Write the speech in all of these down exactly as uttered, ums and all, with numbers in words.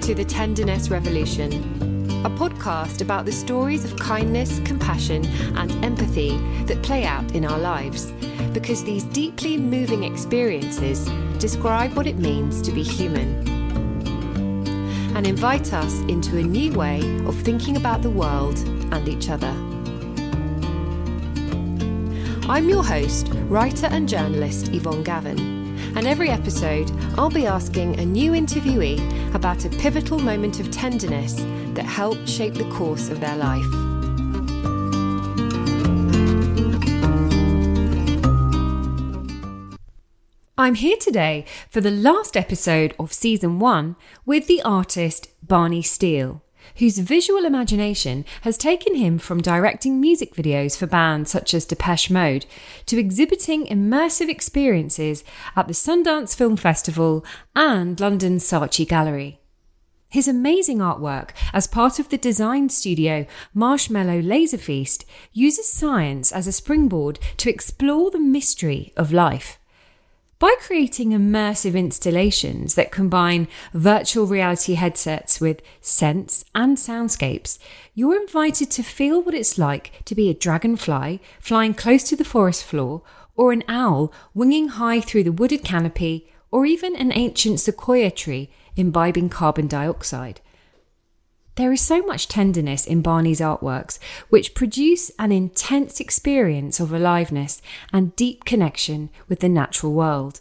to the Tender Næss Revolution, a podcast about the stories of kindness, compassion and empathy that play out in our lives, because these deeply moving experiences describe what it means to be human and invite us into a new way of thinking about the world and each other. I'm your host, writer and journalist Yvonne Gavin. And every episode, I'll be asking a new interviewee about a pivotal moment of tenderness that helped shape the course of their life. I'm here today for the last episode of season one with the artist Barney Steele, whose visual imagination has taken him from directing music videos for bands such as Depeche Mode to exhibiting immersive experiences at the Sundance Film Festival and London's Saatchi Gallery. His amazing artwork, as part of the design studio Marshmallow Laser Feast, uses science as a springboard to explore the mystery of life. By creating immersive installations that combine virtual reality headsets with scents and soundscapes, you're invited to feel what it's like to be a dragonfly flying close to the forest floor, or an owl winging high through the wooded canopy, or even an ancient sequoia tree imbibing carbon dioxide. There is so much tenderness in Barney's artworks, which produce an intense experience of aliveness and deep connection with the natural world.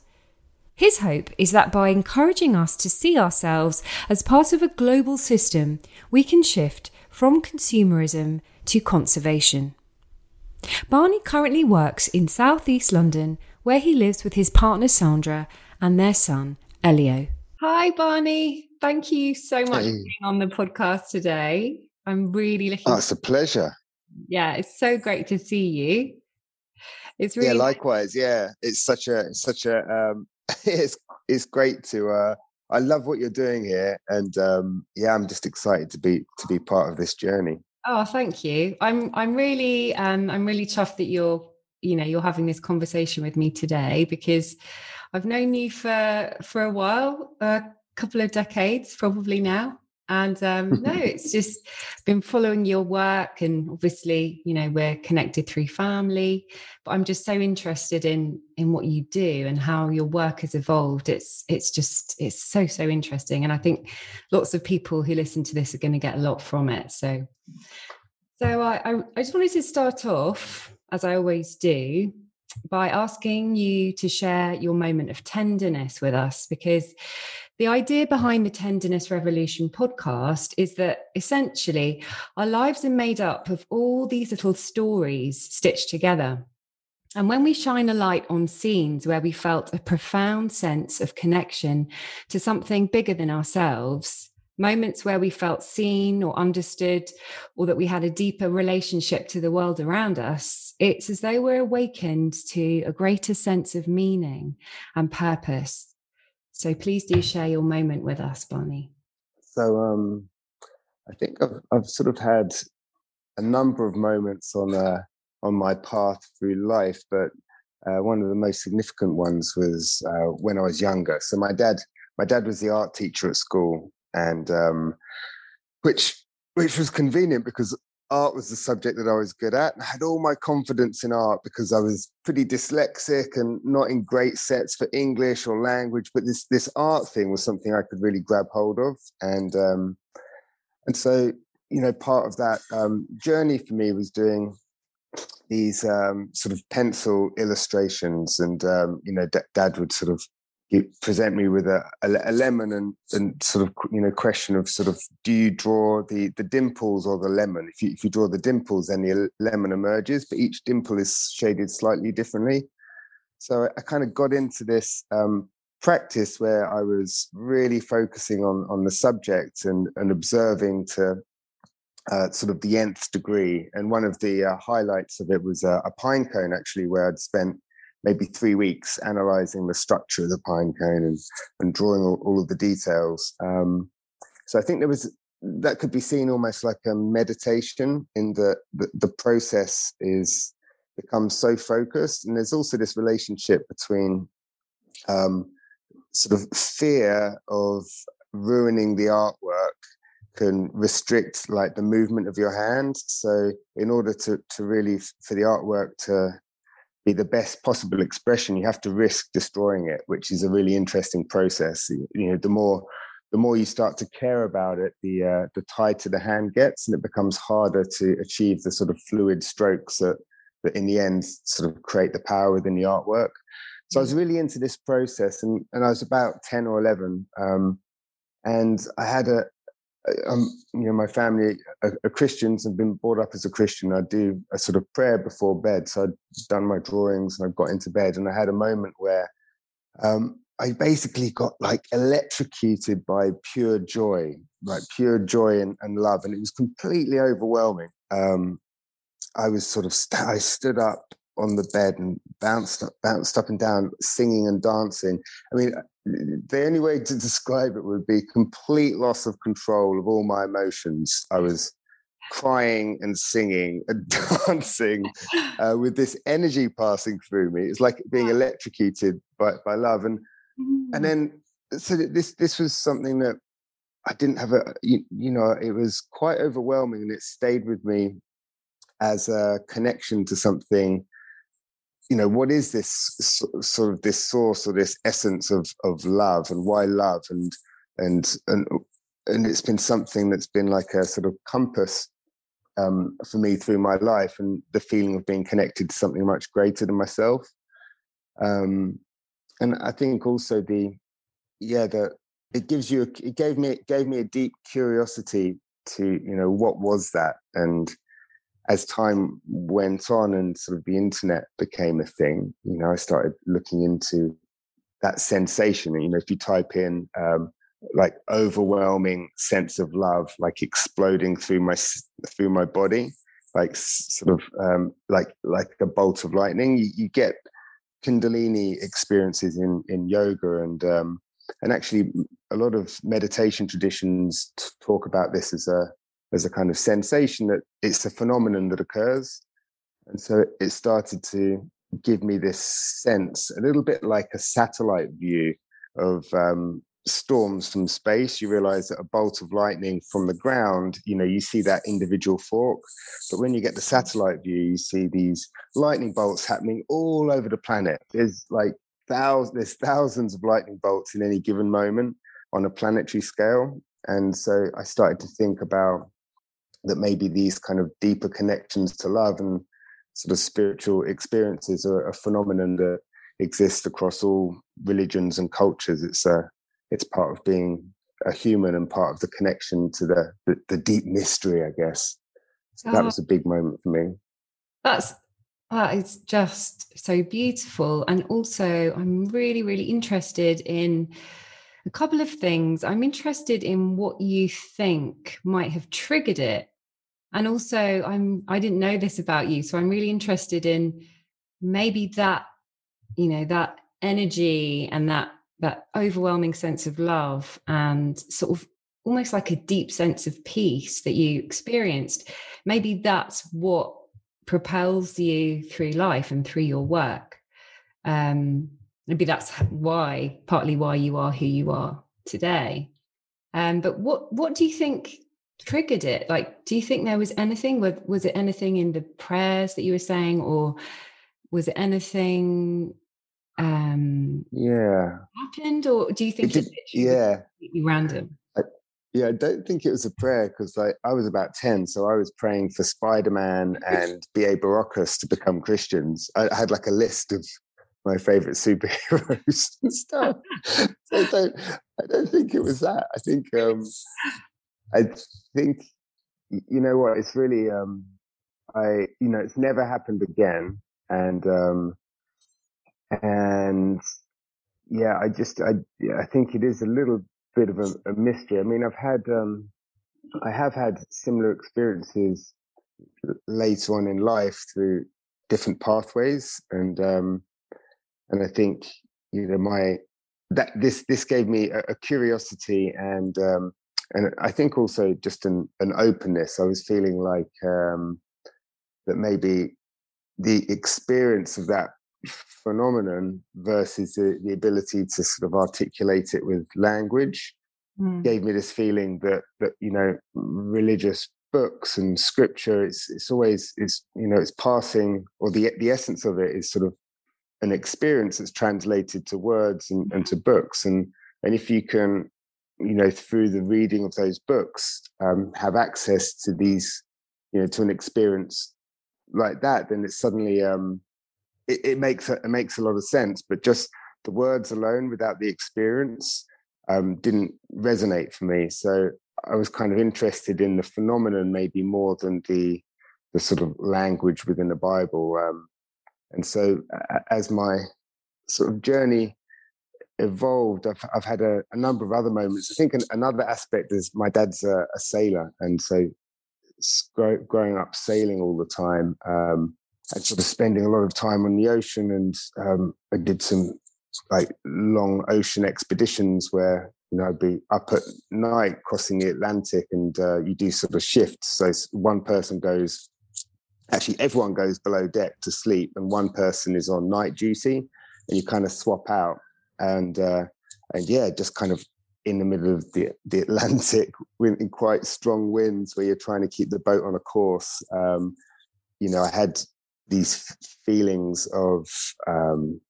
His hope is that by encouraging us to see ourselves as part of a global system, we can shift from consumerism to conservation. Barney currently works in southeast London, where he lives with his partner Sandra and their son Elio. Hi, Barney. Thank you so much hey. for being on the podcast today. I'm really looking. Oh, it's a pleasure. Yeah, it's so great to see you. It's really yeah, likewise. Yeah, it's such a it's such a um, it's it's great to. Uh, I love what you're doing here, and um, yeah, I'm just excited to be to be part of this journey. Oh, thank you. I'm I'm really um, I'm really chuffed that you're you know you're having this conversation with me today, because I've known you for for a while. Uh, couple of decades probably now, and um no it's just been following your work, and obviously you know we're connected through family, but I'm just so interested in in what you do and how your work has evolved. It's it's just it's so so interesting, and I think lots of people who listen to this are going to get a lot from it. So so I, I I just wanted to start off, as I always do, by asking you to share your moment of tenderness with us, because the idea behind the Tender Næss Revolution podcast is that essentially our lives are made up of all these little stories stitched together. And when we shine a light on scenes where we felt a profound sense of connection to something bigger than ourselves, moments where we felt seen or understood, or that we had a deeper relationship to the world around us, it's as though we're awakened to a greater sense of meaning and purpose. So please do share your moment with us, Barney. So um, I think I've, I've sort of had a number of moments on uh, on my path through life, but uh, one of the most significant ones was uh, when I was younger. So my dad, my dad was the art teacher at school, and um, which which was convenient because art was the subject that I was good at. I had all my confidence in art because I was pretty dyslexic and not in great sets for English or language. But this this art thing was something I could really grab hold of. And um, and so, you know, part of that um, journey for me was doing these um, sort of pencil illustrations. And, um, you know, d- Dad would sort of present me with a, a, a lemon and, and sort of, you know, question of sort of, do you draw the, the dimples or the lemon? If you, if you draw the dimples, then the lemon emerges, but each dimple is shaded slightly differently. So I, I kind of got into this um, practice where I was really focusing on, on the subject and, and observing to uh, sort of the nth degree. And one of the uh, highlights of it was uh, a pine cone, actually, where I'd spent maybe three weeks analysing the structure of the pine cone and, and drawing all, all of the details. Um, so I think there was that could be seen almost like a meditation, in that the, the process is becomes so focused, and there's also this relationship between um, sort of fear of ruining the artwork can restrict like the movement of your hand. So in order to, to really, for the artwork to be the best possible expression, you have to risk destroying it, which is a really interesting process. You know, the more the more you start to care about it, the uh, the tighter the hand gets, and it becomes harder to achieve the sort of fluid strokes that, that in the end sort of create the power within the artwork. So I was really into this process, and, and I was about ten or eleven, um, and I had a, a um, you know, my family are, are Christians and been brought up as a Christian. I do a sort of prayer before bed. So I'd done my drawings and I got into bed, and I had a moment where um, I basically got like electrocuted by pure joy, like pure joy and, and love. And it was completely overwhelming. Um, I was sort of, st- I stood up on the bed and bounced up, bounced up and down, singing and dancing. I mean, the only way to describe it would be complete loss of control of all my emotions. I was crying and singing and dancing uh, with this energy passing through me. It's like being electrocuted by, by love. And mm-hmm. and then, so this this was something that I didn't have a, you, you know, it was quite overwhelming, and it stayed with me as a connection to something. You know, what is this sort of this source or this essence of of love, and why love, and and and and it's been something that's been like a sort of compass um, for me through my life, and the feeling of being connected to something much greater than myself. Um, and I think also the yeah the it gives you it gave me it gave me a deep curiosity to, you know, what was that. And as time went on and sort of the internet became a thing, you know, I started looking into that sensation. And, you know, if you type in um, like overwhelming sense of love, like exploding through my through my body, like sort of um, like like a bolt of lightning, you, you get Kundalini experiences in in yoga, and um, and actually a lot of meditation traditions talk about this as a There's a kind of sensation that it's a phenomenon that occurs. And so it started to give me this sense, a little bit like a satellite view of um, storms from space. You realize that a bolt of lightning from the ground, you know, you see that individual fork. But when you get the satellite view, you see these lightning bolts happening all over the planet. There's like thousands, there's thousands of lightning bolts in any given moment on a planetary scale. And so I started to think about that maybe these kind of deeper connections to love and sort of spiritual experiences are a phenomenon that exists across all religions and cultures. It's a, it's part of being a human and part of the connection to the the, the deep mystery, I guess. So oh, that was a big moment for me. That's that is just so beautiful, and also I'm really really interested in a couple of things. I'm interested in what you think might have triggered it. And also, I'm, I didn't know this about you, so I'm really interested in maybe that, you know, that energy and that, that overwhelming sense of love and sort of almost like a deep sense of peace that you experienced. Maybe that's what propels you through life and through your work. Um, Maybe that's why, partly why you are who you are today. Um, but what what do you think triggered it? Like, do you think there was anything? Was, was it anything in the prayers that you were saying, or was it anything? Um, yeah, happened, or do you think it, did, it yeah, was completely random? I, yeah, I don't think it was a prayer, because like I was about ten, so I was praying for Spider-Man and B A Baracus to become Christians. I, I had like a list of my favorite superheroes and stuff. So I don't, I don't think it was that. I think, um, I think, you know what? It's really, um, I, you know, it's never happened again. And, um, and yeah, I just, I, yeah, I think it is a little bit of a, a mystery. I mean, I've had, um, I have had similar experiences later on in life through different pathways, and, um, and I think, you know, my that this this gave me a, a curiosity and um, and I think also just an, an openness. I was feeling like um, that maybe the experience of that phenomenon versus the, the ability to sort of articulate it with language mm. gave me this feeling that that you know, religious books and scripture, it's it's always it's you know it's passing, or the the essence of it is sort of an experience that's translated to words and, and to books, and and if you can, you know, through the reading of those books, um, have access to these, you know, to an experience like that, then it's suddenly um, it, it makes a, it makes a lot of sense. But just the words alone, without the experience, um, didn't resonate for me. So I was kind of interested in the phenomenon, maybe more than the the sort of language within the Bible. Um, and so, uh, as my sort of journey evolved, I've, I've had a, a number of other moments. I think an, another aspect is my dad's a, a sailor, and so growing up sailing all the time, um, and sort of spending a lot of time on the ocean, and um, I did some like long ocean expeditions where, you know, I'd be up at night crossing the Atlantic, and uh, you do sort of shifts. So one person goes, actually everyone goes below deck to sleep, and one person is on night duty, and you kind of swap out. And uh, and yeah, just kind of in the middle of the, the Atlantic, in quite strong winds, where you're trying to keep the boat on a course. Um, you know, I had these feelings of um,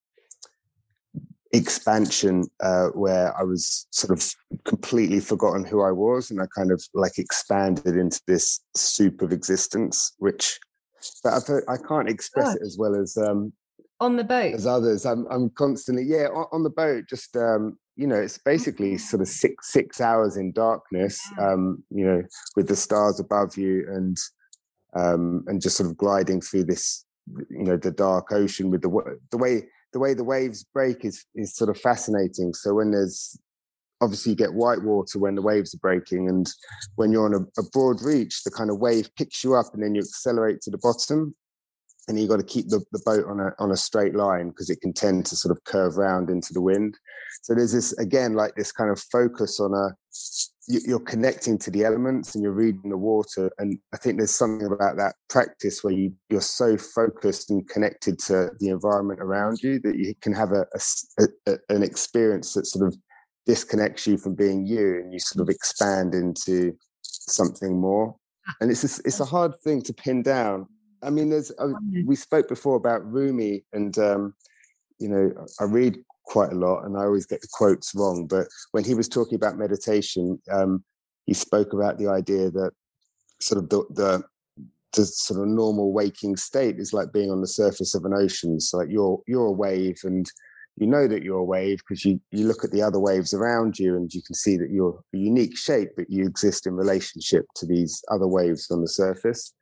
expansion, uh, where I was sort of completely forgotten who I was, and I kind of like expanded into this soup of existence, which but I, thought, I can't express it as well as. Um, On the boat, as others, I'm I'm constantly yeah on, on the boat. Just um, you know, it's basically sort of six six hours in darkness, um, you know, with the stars above you, and um, and just sort of gliding through this, you know, the dark ocean with the the way the way the waves break is is sort of fascinating. So when there's obviously you get white water when the waves are breaking, and when you're on a, a broad reach, the kind of wave picks you up, and then you accelerate to the bottom. And you've got to keep the, the boat on a on a straight line, because it can tend to sort of curve round into the wind. So there's this, again, like this kind of focus on a, you're connecting to the elements and you're reading the water. And I think there's something about that practice where you, you're so focused and connected to the environment around you that you can have a, a, a an experience that sort of disconnects you from being you, and you sort of expand into something more. And it's a, it's a hard thing to pin down. I mean, there's. Uh, we spoke before about Rumi, and um, you know, I read quite a lot, and I always get the quotes wrong. But when he was talking about meditation, um, he spoke about the idea that sort of the, the the sort of normal waking state is like being on the surface of an ocean. So, like you're you're a wave, and you know that you're a wave because you you look at the other waves around you, and you can see that you're a unique shape, but you exist in relationship to these other waves on the surface.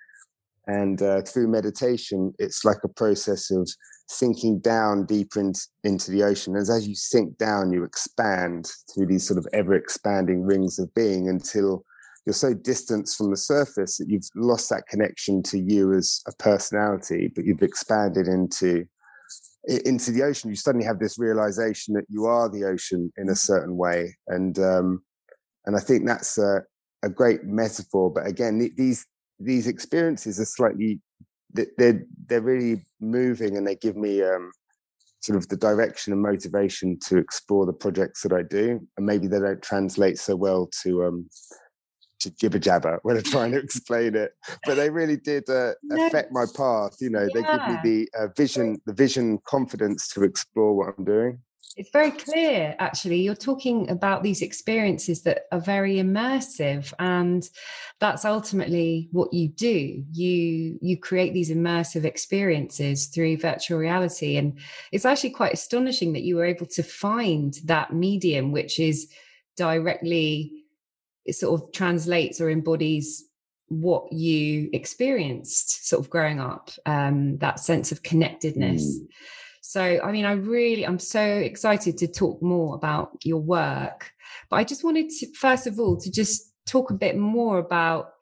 And uh, through meditation, it's like a process of sinking down deeper in, into the ocean. And as you sink down, you expand through these sort of ever-expanding rings of being until you're so distanced from the surface that you've lost that connection to you as a personality, but you've expanded into, into the ocean. You suddenly have this realization that you are the ocean in a certain way. And um, and I think that's a, a great metaphor. But again, these... these experiences are slightly, they're they're really moving, and they give me um, sort of the direction and motivation to explore the projects that I do. And maybe they don't translate so well to um, to jibber jabber when I'm trying to explain it, but they really did uh, affect my path. You know, yeah. They give me the uh, vision, the vision, confidence to explore what I'm doing. It's very clear, actually. You're talking about these experiences that are very immersive, and that's ultimately what you do. You you create these immersive experiences through virtual reality, and it's actually quite astonishing that you were able to find that medium which is directly, it sort of translates or embodies what you experienced sort of growing up, um, that sense of connectedness. Mm. So, I mean, I really, I'm so excited to talk more about your work, but I just wanted to, first of all, to just talk a bit more about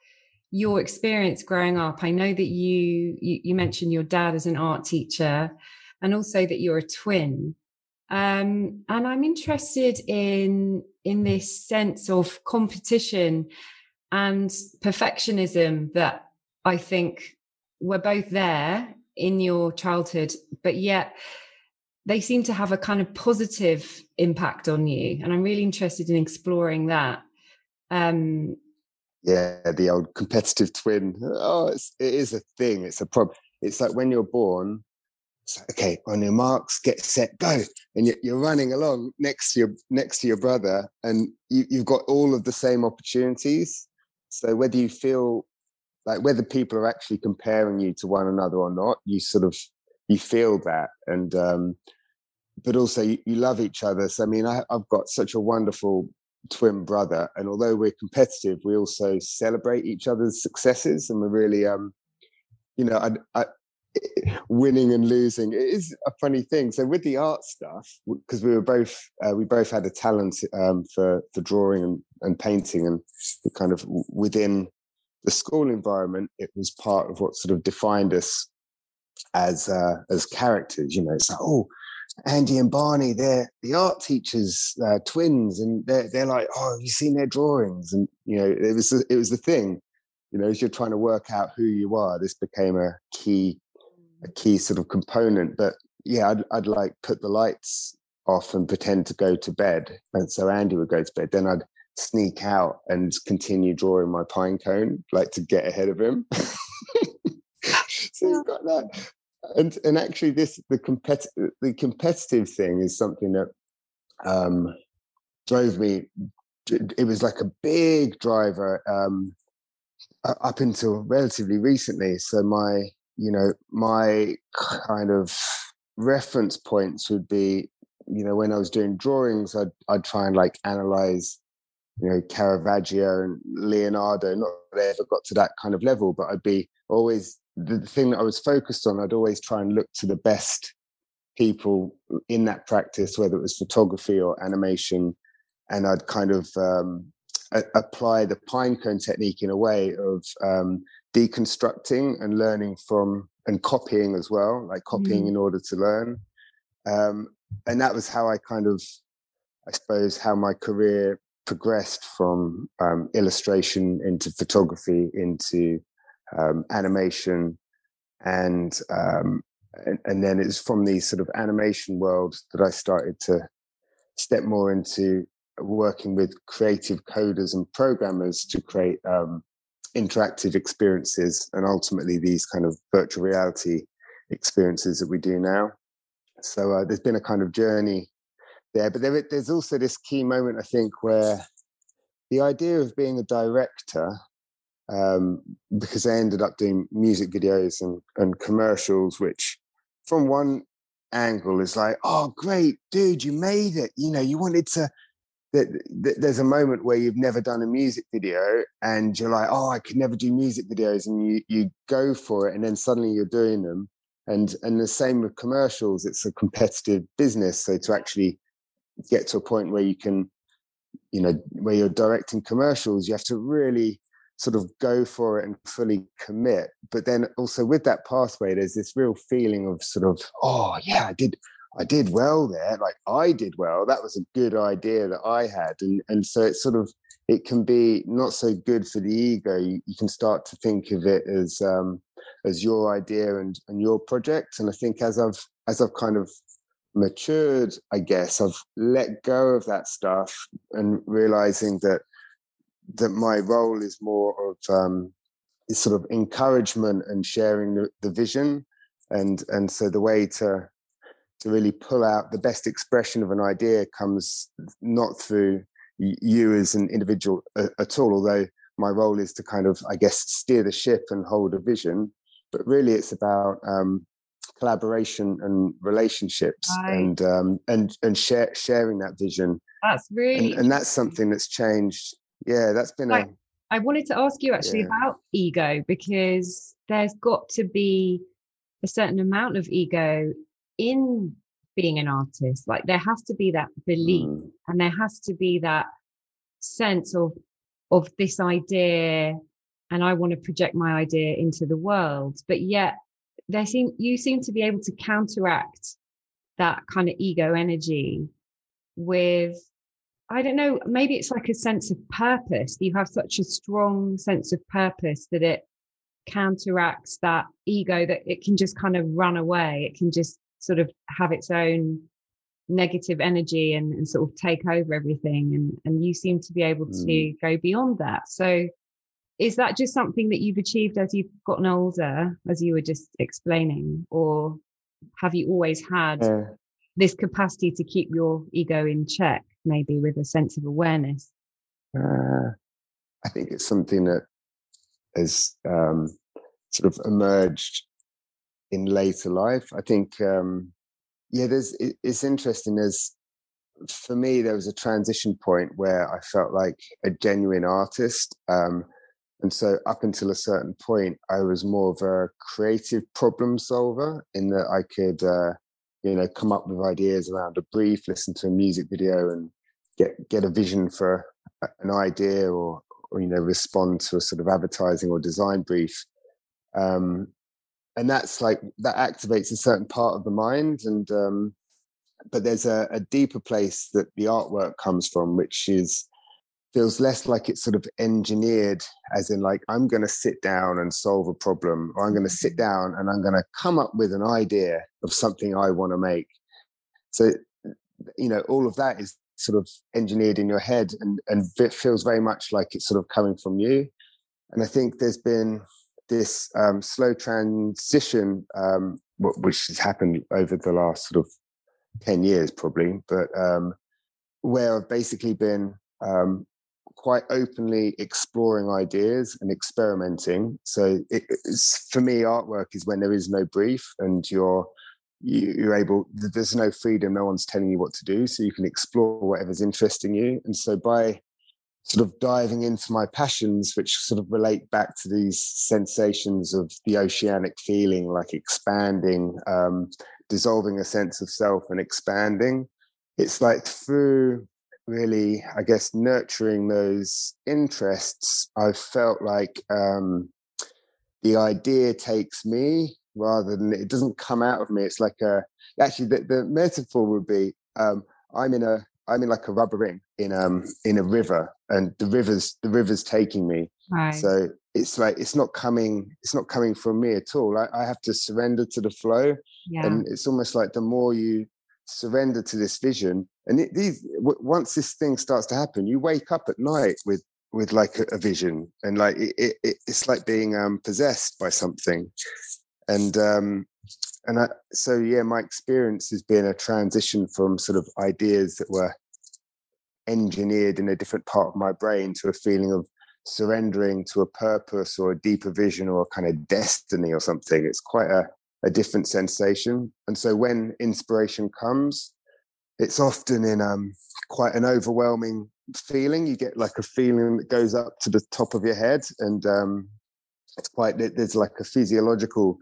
your experience growing up. I know that you, you, you mentioned your dad as an art teacher, and also that you're a twin. Um, and I'm interested in, in this sense of competition and perfectionism that I think we're both there in your childhood, but yet they seem to have a kind of positive impact on you. And I'm really interested in exploring that. Um, yeah, the old competitive twin. Oh, it's, it is a thing. It's a problem. It's like when you're born, it's like, okay, on your marks, get set, go. And you're running along next to your, next to your brother, and you, you've got all of the same opportunities. So whether you feel like, whether people are actually comparing you to one another or not, you sort of, you feel that. And, um, but also you, you love each other. So, I mean, I, I've got such a wonderful twin brother, and although we're competitive, we also celebrate each other's successes, and we're really, um, you know, I, I, winning and losing, it is a funny thing. So with the art stuff, because we were both, uh, we both had a talent um, for, for drawing and, and painting, and kind of within the school environment, it was part of what sort of defined us as uh, as characters. You know, it's like, oh, Andy and Barney, they're the art teachers, uh, twins, and they're they're like, oh, have you seen their drawings? And you know, it was it was the thing. You know, as you're trying to work out who you are, this became a key a key sort of component. But yeah, I'd I'd like put the lights off and pretend to go to bed, and so Andy would go to bed. Then I'd sneak out and continue drawing my pine cone, like to get ahead of him. So you've got that. And and actually this the compet the competitive thing is something that um drove me. It was like a big driver um up until relatively recently. So my you know my kind of reference points would be, you know, when I was doing drawings, I'd I'd try and like analyze, you know, Caravaggio and Leonardo. Not that I ever got to that kind of level, but I'd be always, the thing that I was focused on, I'd always try and look to the best people in that practice, whether it was photography or animation. And I'd kind of um, a- apply the pinecone technique in a way of um, deconstructing and learning from, and copying as well, like copying mm-hmm. in order to learn. Um, and that was how I kind of, I suppose, how my career progressed from um, illustration into photography, into um, animation, and, um, and and then it's from the sort of animation world that I started to step more into working with creative coders and programmers to create um, interactive experiences, and ultimately these kind of virtual reality experiences that we do now. So uh, there's been a kind of journey there, but there, there's also this key moment, I think, where the idea of being a director, um, because I ended up doing music videos and, and commercials, which from one angle is like, oh, great, dude, you made it. You know, you wanted to, th- th- there's a moment where you've never done a music video and you're like, oh, I could never do music videos. And you, you go for it, and then suddenly you're doing them. And, and the same with commercials, it's a competitive business. So to actually get to a point where you can, you know, where you're directing commercials, you have to really sort of go for it and fully commit. But then also with that pathway, there's this real feeling of sort of, oh yeah, I did, I did well there. Like I did well. That was a good idea that I had. And and so it's sort of, it can be not so good for the ego. You, you can start to think of it as um, as your idea and and your project. And I think as I've as I've kind of matured, I guess I've let go of that stuff and realizing that that my role is more of um is sort of encouragement and sharing the, the vision, and and so the way to to really pull out the best expression of an idea comes not through you as an individual uh, at all, although my role is to kind of, I guess, steer the ship and hold a vision, but really it's about um collaboration and relationships, right. and um and and share, sharing that vision. That's really, and, and that's something that's changed. Yeah, that's been like, a I wanted to ask you actually yeah. about ego, because there's got to be a certain amount of ego in being an artist. Like there has to be that belief, mm. and there has to be that sense of of this idea, and I want to project my idea into the world. But yet There seem you seem to be able to counteract that kind of ego energy with, I don't know, maybe it's like a sense of purpose. You have such a strong sense of purpose that it counteracts that ego, that it can just kind of run away. It can just sort of have its own negative energy and, and sort of take over everything, and, and you seem to be able to mm. go beyond that. So is that just something that you've achieved as you've gotten older, as you were just explaining, or have you always had uh, this capacity to keep your ego in check, maybe with a sense of awareness? Uh, I think it's something that has um, sort of emerged in later life. I think, um, yeah, there's it, it's interesting. There's, for me, there was a transition point where I felt like a genuine artist. Um, And so up until a certain point, I was more of a creative problem solver in that I could, uh, you know, come up with ideas around a brief, listen to a music video and get, get a vision for an idea or, or, you know, respond to a sort of advertising or design brief. Um, and that's like, that activates a certain part of the mind. And um, but there's a, a deeper place that the artwork comes from, which is, feels less like it's sort of engineered, as in like, I'm going to sit down and solve a problem, or I'm going to sit down and I'm going to come up with an idea of something I want to make. So, you know, all of that is sort of engineered in your head, and, and it feels very much like it's sort of coming from you. And I think there's been this um, slow transition, um, which has happened over the last sort of ten years probably, but um, where I've basically been um, quite openly exploring ideas and experimenting. So it, it's, for me, artwork is when there is no brief and you're you, you're able, there's no freedom, no one's telling you what to do, so you can explore whatever's interesting you. And so by sort of diving into my passions, which sort of relate back to these sensations of the oceanic feeling, like expanding, um, dissolving a sense of self and expanding, it's like through really, I guess, nurturing those interests, I felt like um, the idea takes me rather than, it doesn't come out of me. It's like a, actually the, the metaphor would be, um, I'm in a, I'm in like a rubber ring in um in a river, and the river's the river's taking me. Right. So it's like, it's not coming, it's not coming from me at all. I, I have to surrender to the flow. Yeah. And it's almost like the more you surrender to this vision, and it, these once this thing starts to happen, you wake up at night with with like a, a vision, and like it, it it's like being um possessed by something. And um and I, so yeah, my experience has been a transition from sort of ideas that were engineered in a different part of my brain to a feeling of surrendering to a purpose or a deeper vision or a kind of destiny or something. It's quite a a different sensation. And so when inspiration comes, it's often in um quite an overwhelming feeling. You get like a feeling that goes up to the top of your head, and um it's quite, there's like a physiological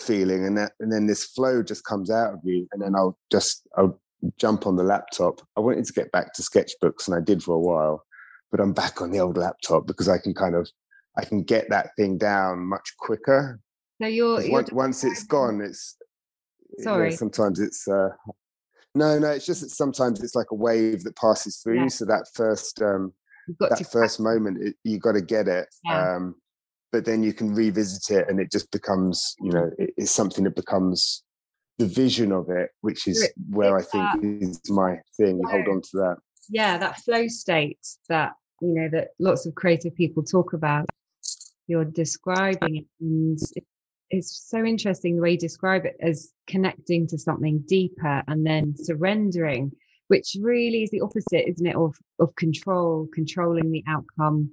feeling, and that, and then this flow just comes out of you. And then I'll just I'll jump on the laptop. I wanted to get back to sketchbooks, and I did for a while, but I'm back on the old laptop because I can kind of I can get that thing down much quicker. So you're, you're once, once it's gone, it's sorry. You know, sometimes it's uh, no, no. It's just that sometimes it's like a wave that passes through you. Yeah. So that first, um, that first practice. moment, it, you got to get it. Yeah. Um, but then you can revisit it, and it just becomes, you know, it, it's something that becomes the vision of it, which is it, where I think that is my thing. So, hold on to that. Yeah, that flow state that you know that lots of creative people talk about. You're describing it, and it, it's so interesting the way you describe it as connecting to something deeper and then surrendering, which really is the opposite, isn't it, of of control, controlling the outcome,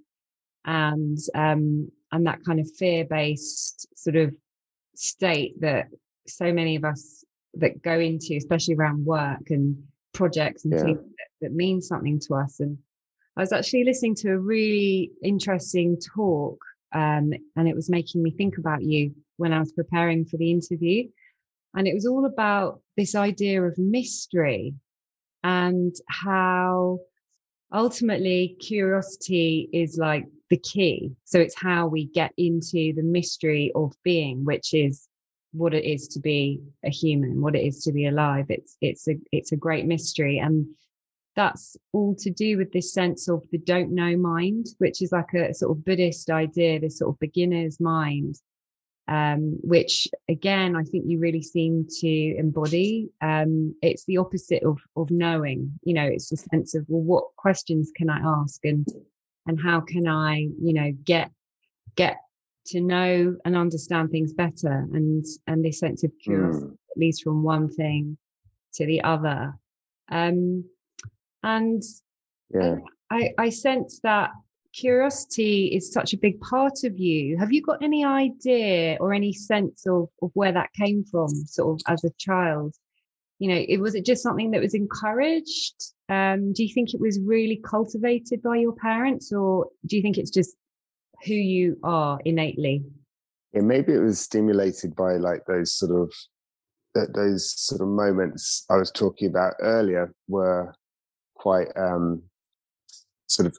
and um, and that kind of fear-based sort of state that so many of us that go into, especially around work and projects and yeah. things that, that mean something to us. And I was actually listening to a really interesting talk, um, and it was making me think about you when I was preparing for the interview. And it was all about this idea of mystery and how ultimately curiosity is like the key. So it's how we get into the mystery of being, which is what it is to be a human, what it is to be alive. It's it's a it's a great mystery. And that's all to do with this sense of the don't know mind, which is like a sort of Buddhist idea, this sort of beginner's mind. um, which again, I think you really seem to embody. Um, it's the opposite of, of knowing, you know, it's the sense of, well, what questions can I ask, and, and how can I, you know, get, get to know and understand things better, and, and this sense of curiosity mm. that leads from one thing to the other. Um, and yeah. I, I sense that curiosity is such a big part of you. Have you got any idea or any sense of, of where that came from, sort of as a child? You know, it was it just something that was encouraged? Um, do you think it was really cultivated by your parents, or do you think it's just who you are innately? Yeah, maybe it was stimulated by like those sort of that those sort of moments I was talking about earlier were quite um, sort of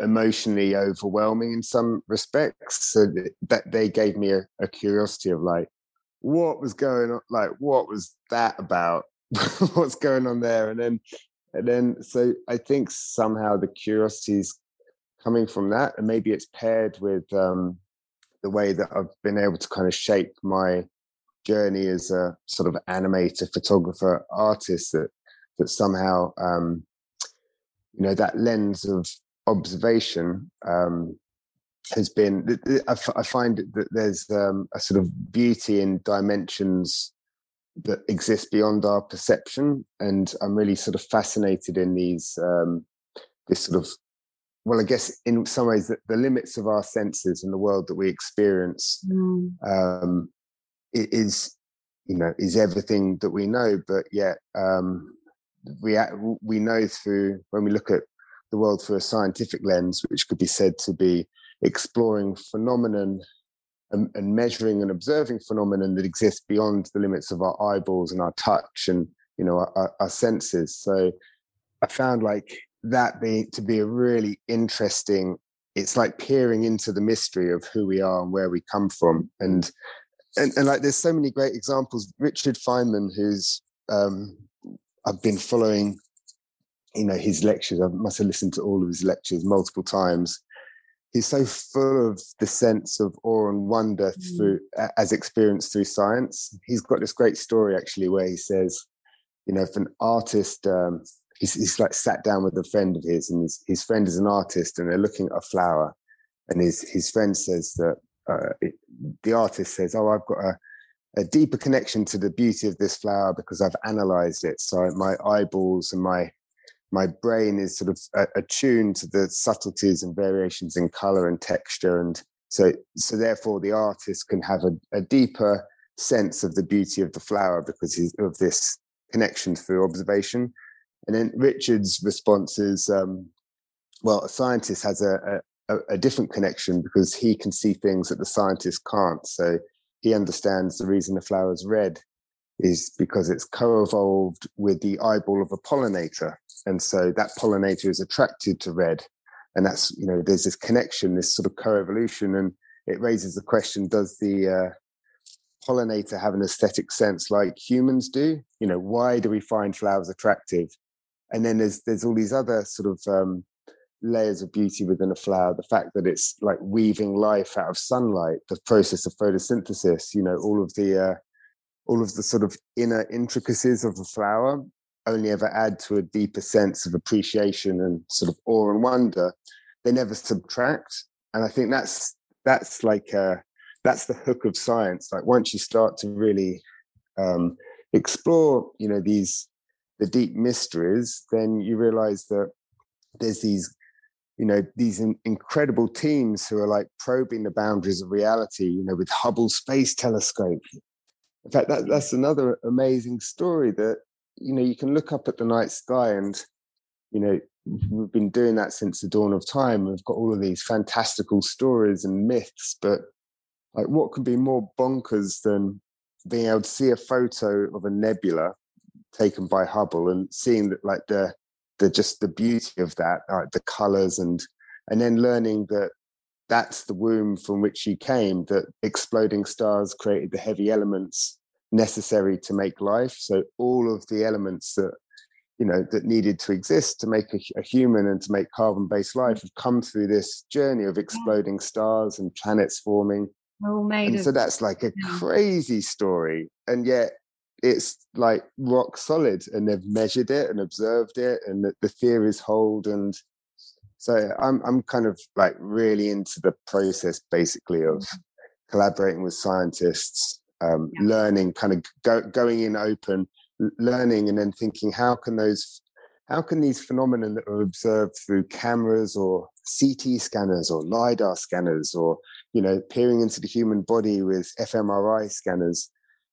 emotionally overwhelming in some respects, so that they gave me a, a curiosity of like, what was going on, like what was that about? What's going on there? And then and then so I think somehow the curiosity's coming from that, and maybe it's paired with um the way that I've been able to kind of shape my journey as a sort of animator, photographer, artist, that that somehow um you know, that lens of observation um, has been, I, f- I find that there's um, a sort of beauty in dimensions that exist beyond our perception. And I'm really sort of fascinated in these, um, this sort of, well, I guess in some ways that the limits of our senses and the world that we experience mm. um, is, you know, is everything that we know, but yet, um, We we know through, when we look at the world through a scientific lens, which could be said to be exploring phenomenon and, and measuring and observing phenomenon that exists beyond the limits of our eyeballs and our touch and, you know, our, our senses. So I found like that be, to be a really interesting, it's like peering into the mystery of who we are and where we come from. And, and, and like, there's so many great examples. Richard Feynman, who's, um, I've been following, you know, his lectures. I must have listened to all of his lectures multiple times. He's so full of the sense of awe and wonder mm. through as experienced through science. He's got this great story actually, where he says, you know, if an artist, um, he's, he's like sat down with a friend of his, and his, his friend is an artist, and they're looking at a flower, and his his friend says that uh, it, the artist says, "Oh, I've got a." a deeper connection to the beauty of this flower because I've analyzed it. So my eyeballs and my my brain is sort of attuned to the subtleties and variations in color and texture. And so so therefore the artist can have a, a deeper sense of the beauty of the flower because of this connection through observation. And then Richard's response is, um, well, a scientist has a, a, a different connection because he can see things that the scientist can't. So he understands the reason the flower's red is because it's co-evolved with the eyeball of a pollinator. And so that pollinator is attracted to red. And that's, you know, there's this connection, this sort of co-evolution. And it raises the question, does the uh, pollinator have an aesthetic sense like humans do? You know, why do we find flowers attractive? And then there's there's all these other sort of um, layers of beauty within a flower, the fact that it's like weaving life out of sunlight, the process of photosynthesis, you know, all of the uh, all of the sort of inner intricacies of a flower only ever add to a deeper sense of appreciation and sort of awe and wonder. They never subtract. And I think that's that's like uh that's the hook of science. Like once you start to really um explore, you know, these the deep mysteries, then you realize that there's these you know, these incredible teams who are like probing the boundaries of reality, you know, with Hubble Space Telescope. In fact, that, that's another amazing story that, you know, you can look up at the night sky and, you know, we've been doing that since the dawn of time. We've got all of these fantastical stories and myths, but like what could be more bonkers than being able to see a photo of a nebula taken by Hubble and seeing that like the The, just the beauty of that, uh, the colors, and and then learning that that's the womb from which you came, that exploding stars created the heavy elements necessary to make life. So all of the elements that, you know, that needed to exist to make a, a human and to make carbon-based life have come through this journey of exploding stars and planets forming all made of- so that's like a yeah. crazy story, and yet it's like rock solid, and they've measured it and observed it, and the, the theories hold. And so I'm I'm kind of like really into the process, basically, of mm-hmm. collaborating with scientists, um, yeah. learning, kind of go, going in open, learning, and then thinking, how can those, how can these phenomena that are observed through cameras or C T scanners or LiDAR scanners, or, you know, peering into the human body with fMRI scanners,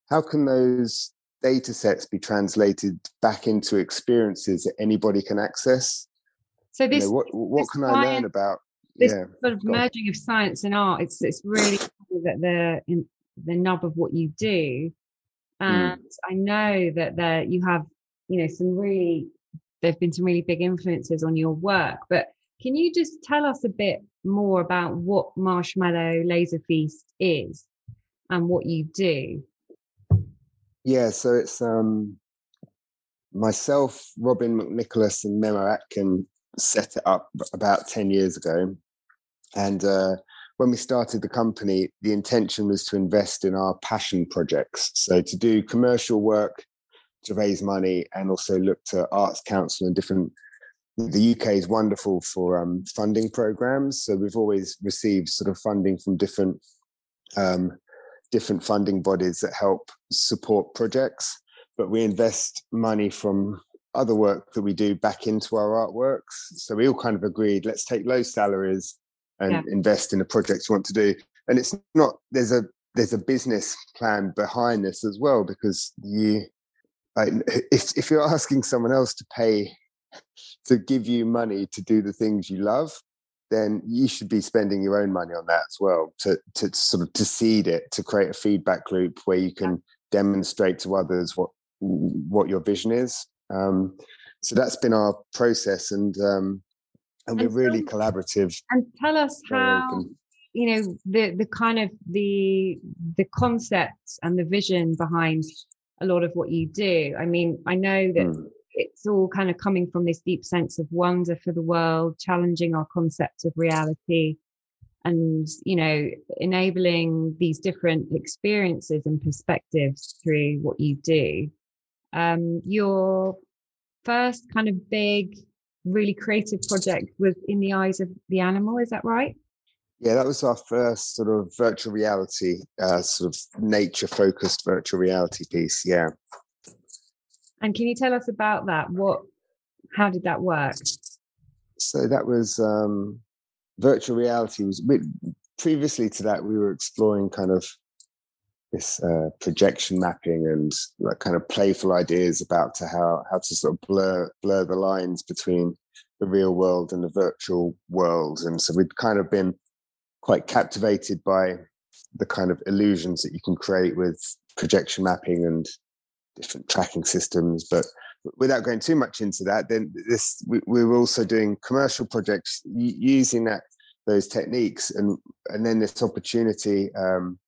how can those data sets be translated back into experiences that anybody can access? So this, you know, what, what this can science, I learn about? This yeah, sort of merging of science and art, it's it's really that the in, the nub of what you do. And mm. I know that there you have, you know, some really, there've been some really big influences on your work. But can you just tell us a bit more about what Marshmallow Laser Feast is and what you do? Yeah, so it's um, myself, Robin McNicholas, and Memo Atkin set it up about ten years ago. And uh, when we started the company, the intention was to invest in our passion projects. So to do commercial work, to raise money, and also look to Arts Council and different... The U K is wonderful for um, funding programs. So we've always received sort of funding from different... Um, different funding bodies that help support projects, but we invest money from other work that we do back into our artworks. So we all kind of agreed, let's take low salaries and yeah. invest in a project you want to do. And it's not, there's a there's a business plan behind this as well, because you like, if if you're asking someone else to pay to give you money to do the things you love, then you should be spending your own money on that as well, to, to sort of to seed it, to create a feedback loop where you can demonstrate to others what what your vision is. Um, so that's been our process, and um, and, and we're really tell, collaborative. And tell us how, you know, the the kind of the the concepts and the vision behind a lot of what you do. I mean, I know that. Mm. It's all kind of coming from this deep sense of wonder for the world, challenging our concept of reality and, you know, enabling these different experiences and perspectives through what you do. Um, your first kind of big, really creative project was In the Eyes of the Animal, is that right? Yeah, that was our first sort of virtual reality, uh, sort of nature-focused virtual reality piece, yeah. And can you tell us about that? What, how did that work? So that was um, virtual reality. Was we, previously to that, we were exploring kind of this uh, projection mapping and like kind of playful ideas about to how how to sort of blur blur the lines between the real world and the virtual world. And so we'd kind of been quite captivated by the kind of illusions that you can create with projection mapping and different tracking systems. But without going too much into that, then this we, we were also doing commercial projects using that those techniques, and and then this opportunity um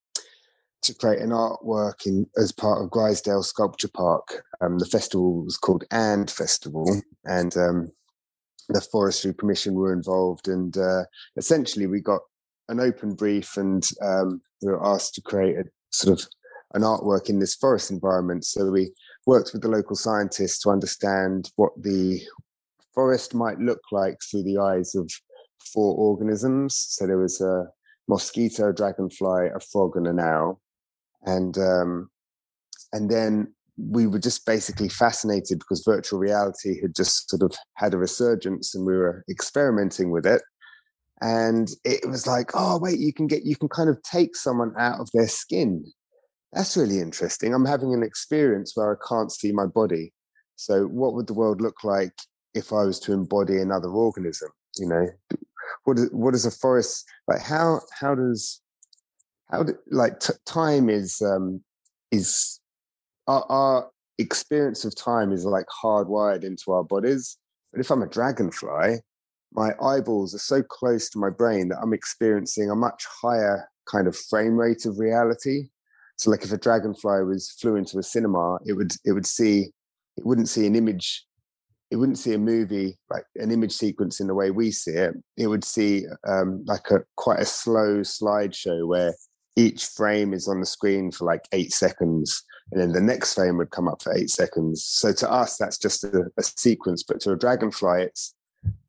to create an artwork in as part of Grisdale Sculpture Park. Um the festival was called AND Festival, and um the Forestry Commission were involved, and uh essentially we got an open brief, and um we were asked to create a sort of an artwork in this forest environment. So we worked with the local scientists to understand what the forest might look like through the eyes of four organisms. So there was a mosquito, a dragonfly, a frog, and an owl. And um, and then we were just basically fascinated because virtual reality had just sort of had a resurgence, and we were experimenting with it. And it was like, oh wait, you can get you can kind of take someone out of their skin. That's really interesting. I'm having an experience where I can't see my body. So what would the world look like if I was to embody another organism? You know, what is, what is a forest like? How, how does, how do, like t- time is, um, is our, our experience of time is like hardwired into our bodies. But if I'm a dragonfly, my eyeballs are so close to my brain that I'm experiencing a much higher kind of frame rate of reality. So like if a dragonfly was flew into a cinema, it would it would see it wouldn't see an image, it wouldn't see a movie, like an image sequence in the way we see it. It would see um, like a quite a slow slideshow where each frame is on the screen for like eight seconds, and then the next frame would come up for eight seconds. So to us, that's just a, a sequence, but to a dragonfly, it's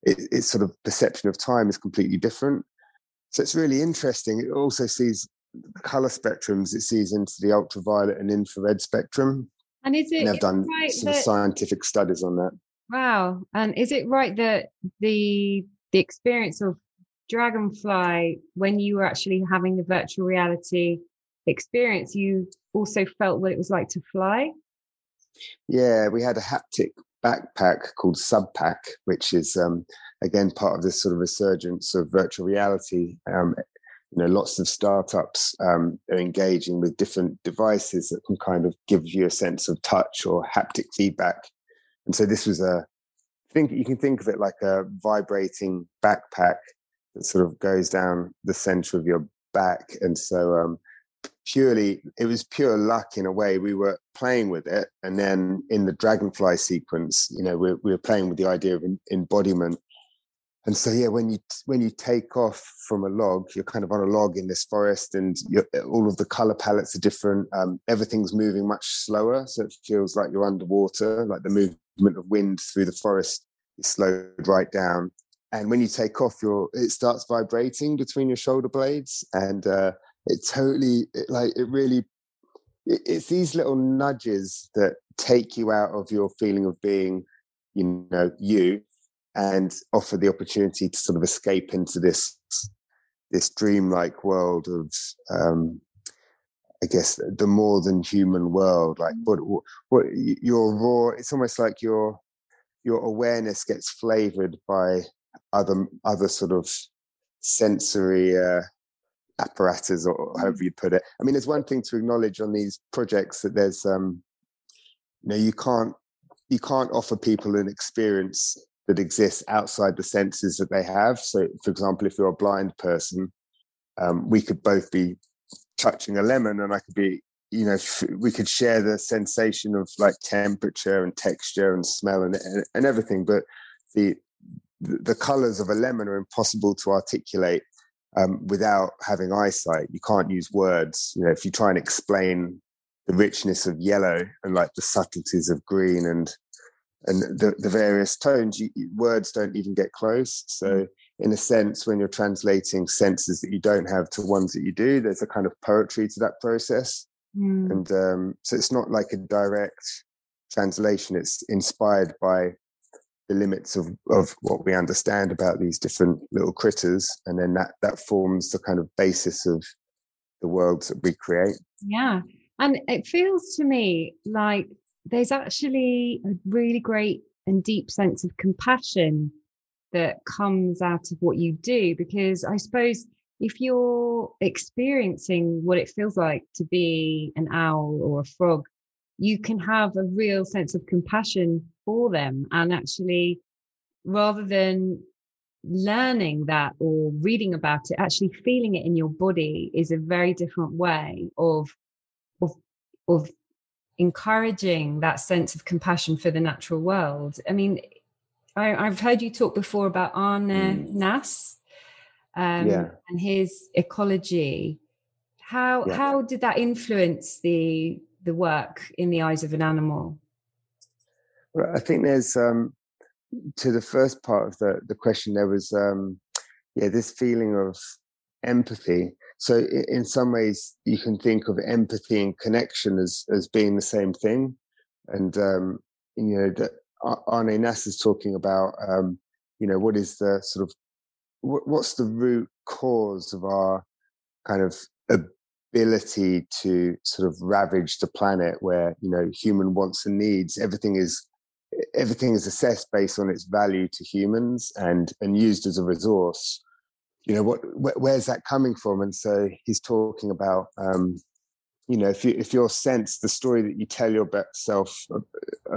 it, it's sort of perception of time is completely different. So it's really interesting. It also sees color spectrums. It sees into the ultraviolet and infrared spectrum. And is it? And I've done right some that, scientific studies on that. Wow! And is it right that the the experience of dragonfly, when you were actually having the virtual reality experience, you also felt what it was like to fly? Yeah, we had a haptic backpack called Subpack, which is um, again part of this sort of resurgence of virtual reality. Um, you know, lots of startups um, are engaging with different devices that can kind of give you a sense of touch or haptic feedback. And so this was a think you can think of it like a vibrating backpack that sort of goes down the center of your back. And so um, purely, it was pure luck in a way. We were playing with it. And then in the dragonfly sequence, you know, we, we were playing with the idea of embodiment. And so, yeah, when you when you take off from a log, you're kind of on a log in this forest, and you're, all of the color palettes are different. Um, everything's moving much slower. So it feels like you're underwater, like the movement of wind through the forest is slowed right down. And when you take off, your it starts vibrating between your shoulder blades, and uh, it totally, it, like, it really, it, it's these little nudges that take you out of your feeling of being, you know, you, and offer the opportunity to sort of escape into this this dreamlike world of, um, I guess, the more than human world. Like, what, what your raw, it's almost like your your awareness gets flavored by other other sort of sensory uh, apparatus, or however you put it. I mean, there's one thing to acknowledge on these projects, that there's um you know you can't you can't offer people an experience that exists outside the senses that they have. So for example, if you're a blind person, um, we could both be touching a lemon, and I could be you know f- we could share the sensation of like temperature and texture and smell and and, and everything, but the the colors of a lemon are impossible to articulate um, without having eyesight. You can't use words. You know, if you try and explain the richness of yellow and like the subtleties of green and and the, the various tones, you, words don't even get close. So in a sense, when you're translating senses that you don't have to ones that you do, there's a kind of poetry to that process. Mm. And um, so it's not like a direct translation. It's inspired by the limits of, of what we understand about these different little critters, and then that that forms the kind of basis of the worlds that we create. Yeah, and it feels to me like there's actually a really great and deep sense of compassion that comes out of what you do, because I suppose if you're experiencing what it feels like to be an owl or a frog, you can have a real sense of compassion for them. And actually, rather than learning that or reading about it, actually feeling it in your body is a very different way of, of, of encouraging that sense of compassion for the natural world. I mean, I, I've heard you talk before about Arne mm. Næss um, yeah. and his ecology. How yeah. how did that influence the... the work In the Eyes of an Animal? Well, I think there's um to the first part of the the question, there was um yeah this feeling of empathy. So in, in some ways you can think of empathy and connection as as being the same thing. And um you know that Arne Næss is talking about um you know what is the sort of what, what's the root cause of our kind of uh, ability to sort of ravage the planet, where you know human wants and needs, everything is everything is assessed based on its value to humans and and used as a resource. You know what wh- where's that coming from? And so he's talking about um you know if you if your sense, the story that you tell yourself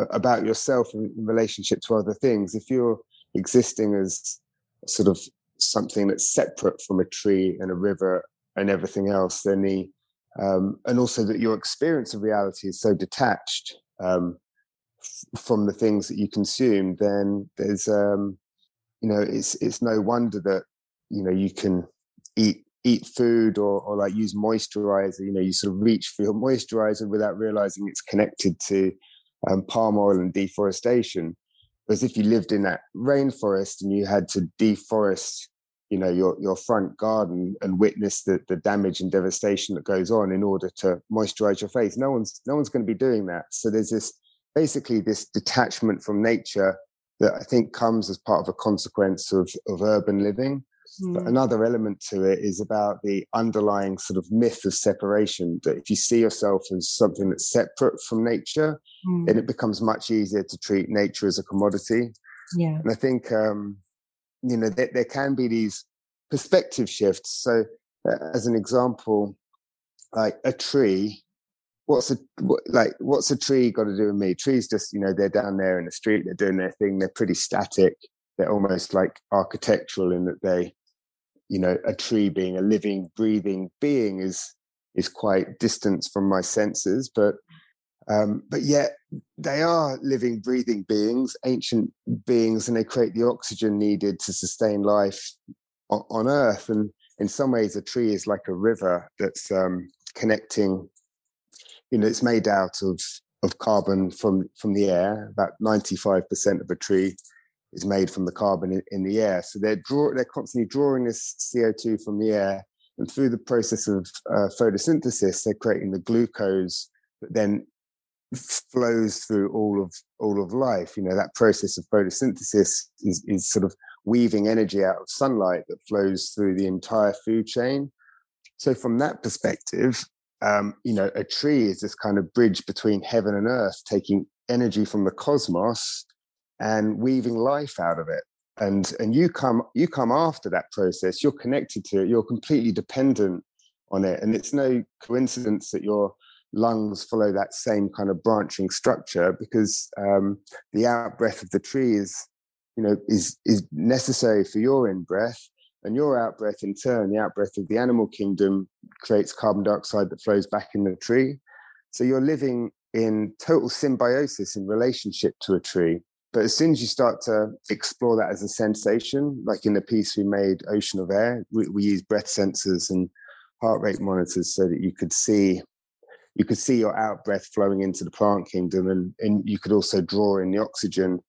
about yourself in relationship to other things, if you're existing as sort of something that's separate from a tree and a river and everything else, then the um, and also that your experience of reality is so detached um, f- from the things that you consume, then there's um, you know it's it's no wonder that you know you can eat eat food or, or like use moisturizer, you know, you sort of reach for your moisturizer without realizing it's connected to um, palm oil and deforestation. Whereas if you lived in that rainforest and you had to deforest, you know, your, your front garden and witness the, the damage and devastation that goes on in order to moisturize your face, no one's, no one's going to be doing that. So there's this, basically this detachment from nature that I think comes as part of a consequence of, of urban living. But another element to it is about the underlying sort of myth of separation, that if you see yourself as something that's separate from nature, mm. then it becomes much easier to treat nature as a commodity. Yeah. And I think, um, you know, there, there can be these perspective shifts. So uh, as an example, like a tree, what's a, what, like, what's a tree got to do with me? Trees just, you know, they're down there in the street, they're doing their thing, they're pretty static. They're almost like architectural in that they, you know, a tree being a living, breathing being is is quite distant from my senses, but um, but yet they are living, breathing beings, ancient beings, and they create the oxygen needed to sustain life on, on Earth. And in some ways, a tree is like a river that's um, connecting. You know, it's made out of of carbon from from the air. About ninety-five percent of a tree is made from the carbon in the air. So they're draw, they're constantly drawing this C O two from the air, and through the process of uh, photosynthesis, they're creating the glucose that then flows through all of all of life. You know, that process of photosynthesis is, is sort of weaving energy out of sunlight that flows through the entire food chain. So from that perspective, um, you know, a tree is this kind of bridge between heaven and earth, taking energy from the cosmos and weaving life out of it. And and you come you come after that process. You're connected to it. You're completely dependent on it. And it's no coincidence that your lungs follow that same kind of branching structure, because um, the out breath of the tree is, you know, is is necessary for your in breath, and your out breath in turn, the out breath of the animal kingdom, creates carbon dioxide that flows back in the tree. So you're living in total symbiosis in relationship to a tree. But as soon as you start to explore that as a sensation, like in the piece we made, Ocean of Air, we, we use breath sensors and heart rate monitors so that you could see you could see your out breath flowing into the plant kingdom, and, and you could also draw in the oxygen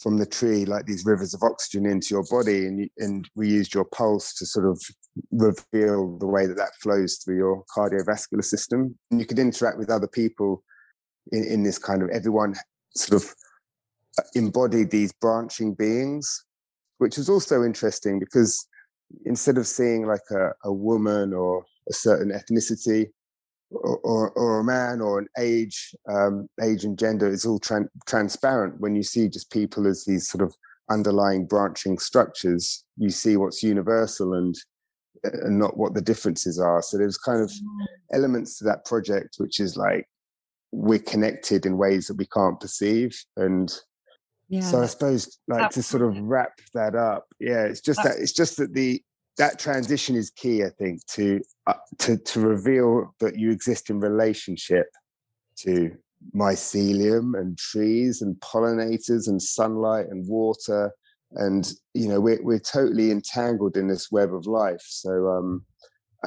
from the tree, like these rivers of oxygen into your body. And, you, and we used your pulse to sort of reveal the way that that flows through your cardiovascular system. And you could interact with other people in, in this kind of, everyone sort of embodied these branching beings, which is also interesting because instead of seeing like a, a woman or a certain ethnicity or, or, or a man or an age, um, age and gender is all tran- transparent. When you see just people as these sort of underlying branching structures, you see what's universal and and not what the differences are. So there's kind of elements to that project, which is like we're connected in ways that we can't perceive. And yeah, so I suppose, like, to sort of wrap that up, yeah, it's just that it's just that the that transition is key, I think, to uh, to to reveal that you exist in relationship to mycelium and trees and pollinators and sunlight and water, and you know we're we're totally entangled in this web of life. So um,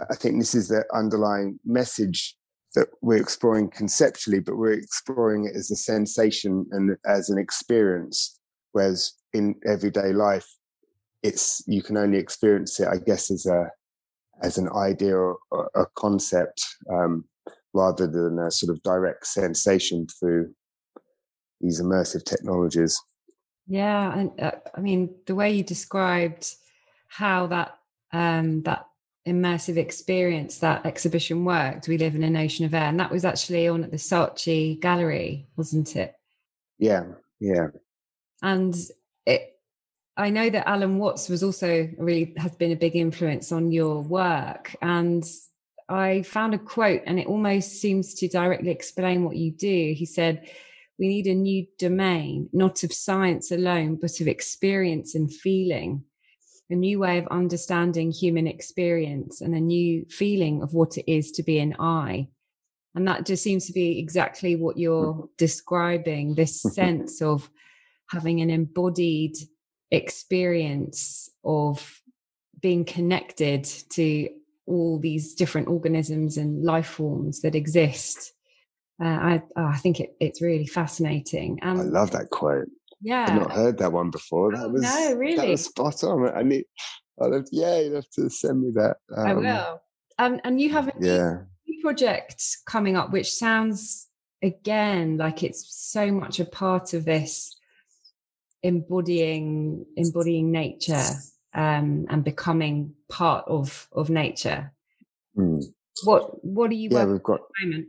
I think this is the underlying message that we're exploring conceptually, but we're exploring it as a sensation and as an experience. Whereas in everyday life, it's you can only experience it, I guess, as a as an idea or a concept, um, rather than a sort of direct sensation through these immersive technologies. Yeah, and uh, I mean the way you described how that um, that. immersive experience that exhibition worked, We Live in an Ocean of Air, and that was actually on at the Saatchi Gallery, wasn't it? Yeah yeah And it I know that Alan Watts was also really has been a big influence on your work, and I found a quote and it almost seems to directly explain what you do. He said, "We need a new domain, not of science alone, but of experience and feeling. A new way of understanding human experience and a new feeling of what it is to be an I." And that just seems to be exactly what you're describing, this sense of having an embodied experience of being connected to all these different organisms and life forms that exist. Uh, I, oh, I think it, it's really fascinating. Um, I love that quote. Yeah, I've not heard that one before. That was no, really, that was spot on. I need, I'll have, yeah, you have to send me that. Um, I will. Um, and you have a yeah. new project coming up, which sounds again like it's so much a part of this embodying, embodying nature um, and becoming part of of nature. Mm. What What are you yeah, working we've got, at the moment?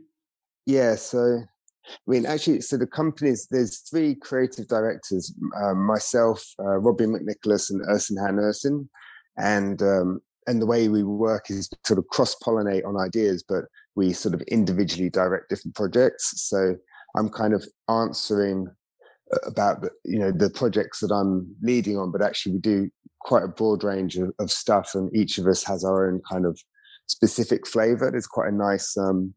Yeah, so. I mean, actually, so the companies, there's three creative directors, uh, myself, uh, Robin McNicholas and Ersin Han Ersin. And, um, and the way we work is sort of cross-pollinate on ideas, but we sort of individually direct different projects. So I'm kind of answering about, the, you know, the projects that I'm leading on, but actually we do quite a broad range of, of stuff, and each of us has our own kind of specific flavor. There's quite a nice... Um,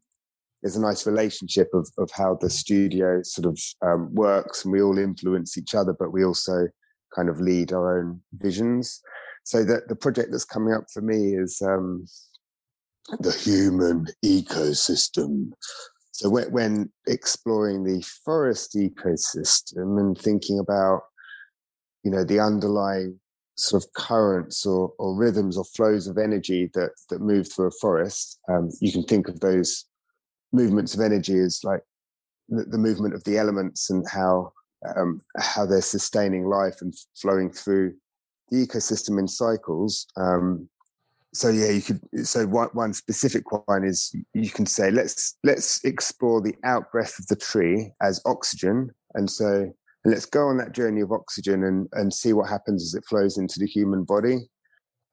There's a nice relationship of of how the studio sort of um, works, and we all influence each other, but we also kind of lead our own visions. So that the project that's coming up for me is um, the human ecosystem. So when, when exploring the forest ecosystem and thinking about, you know, the underlying sort of currents or, or rhythms or flows of energy that that move through a forest, um, you can think of those movements of energy is like the, the movement of the elements and how um, how they're sustaining life and flowing through the ecosystem in cycles. Um, so yeah, you could. So one, one specific one is you can say let's let's explore the outbreath of the tree as oxygen, and so and let's go on that journey of oxygen and and see what happens as it flows into the human body.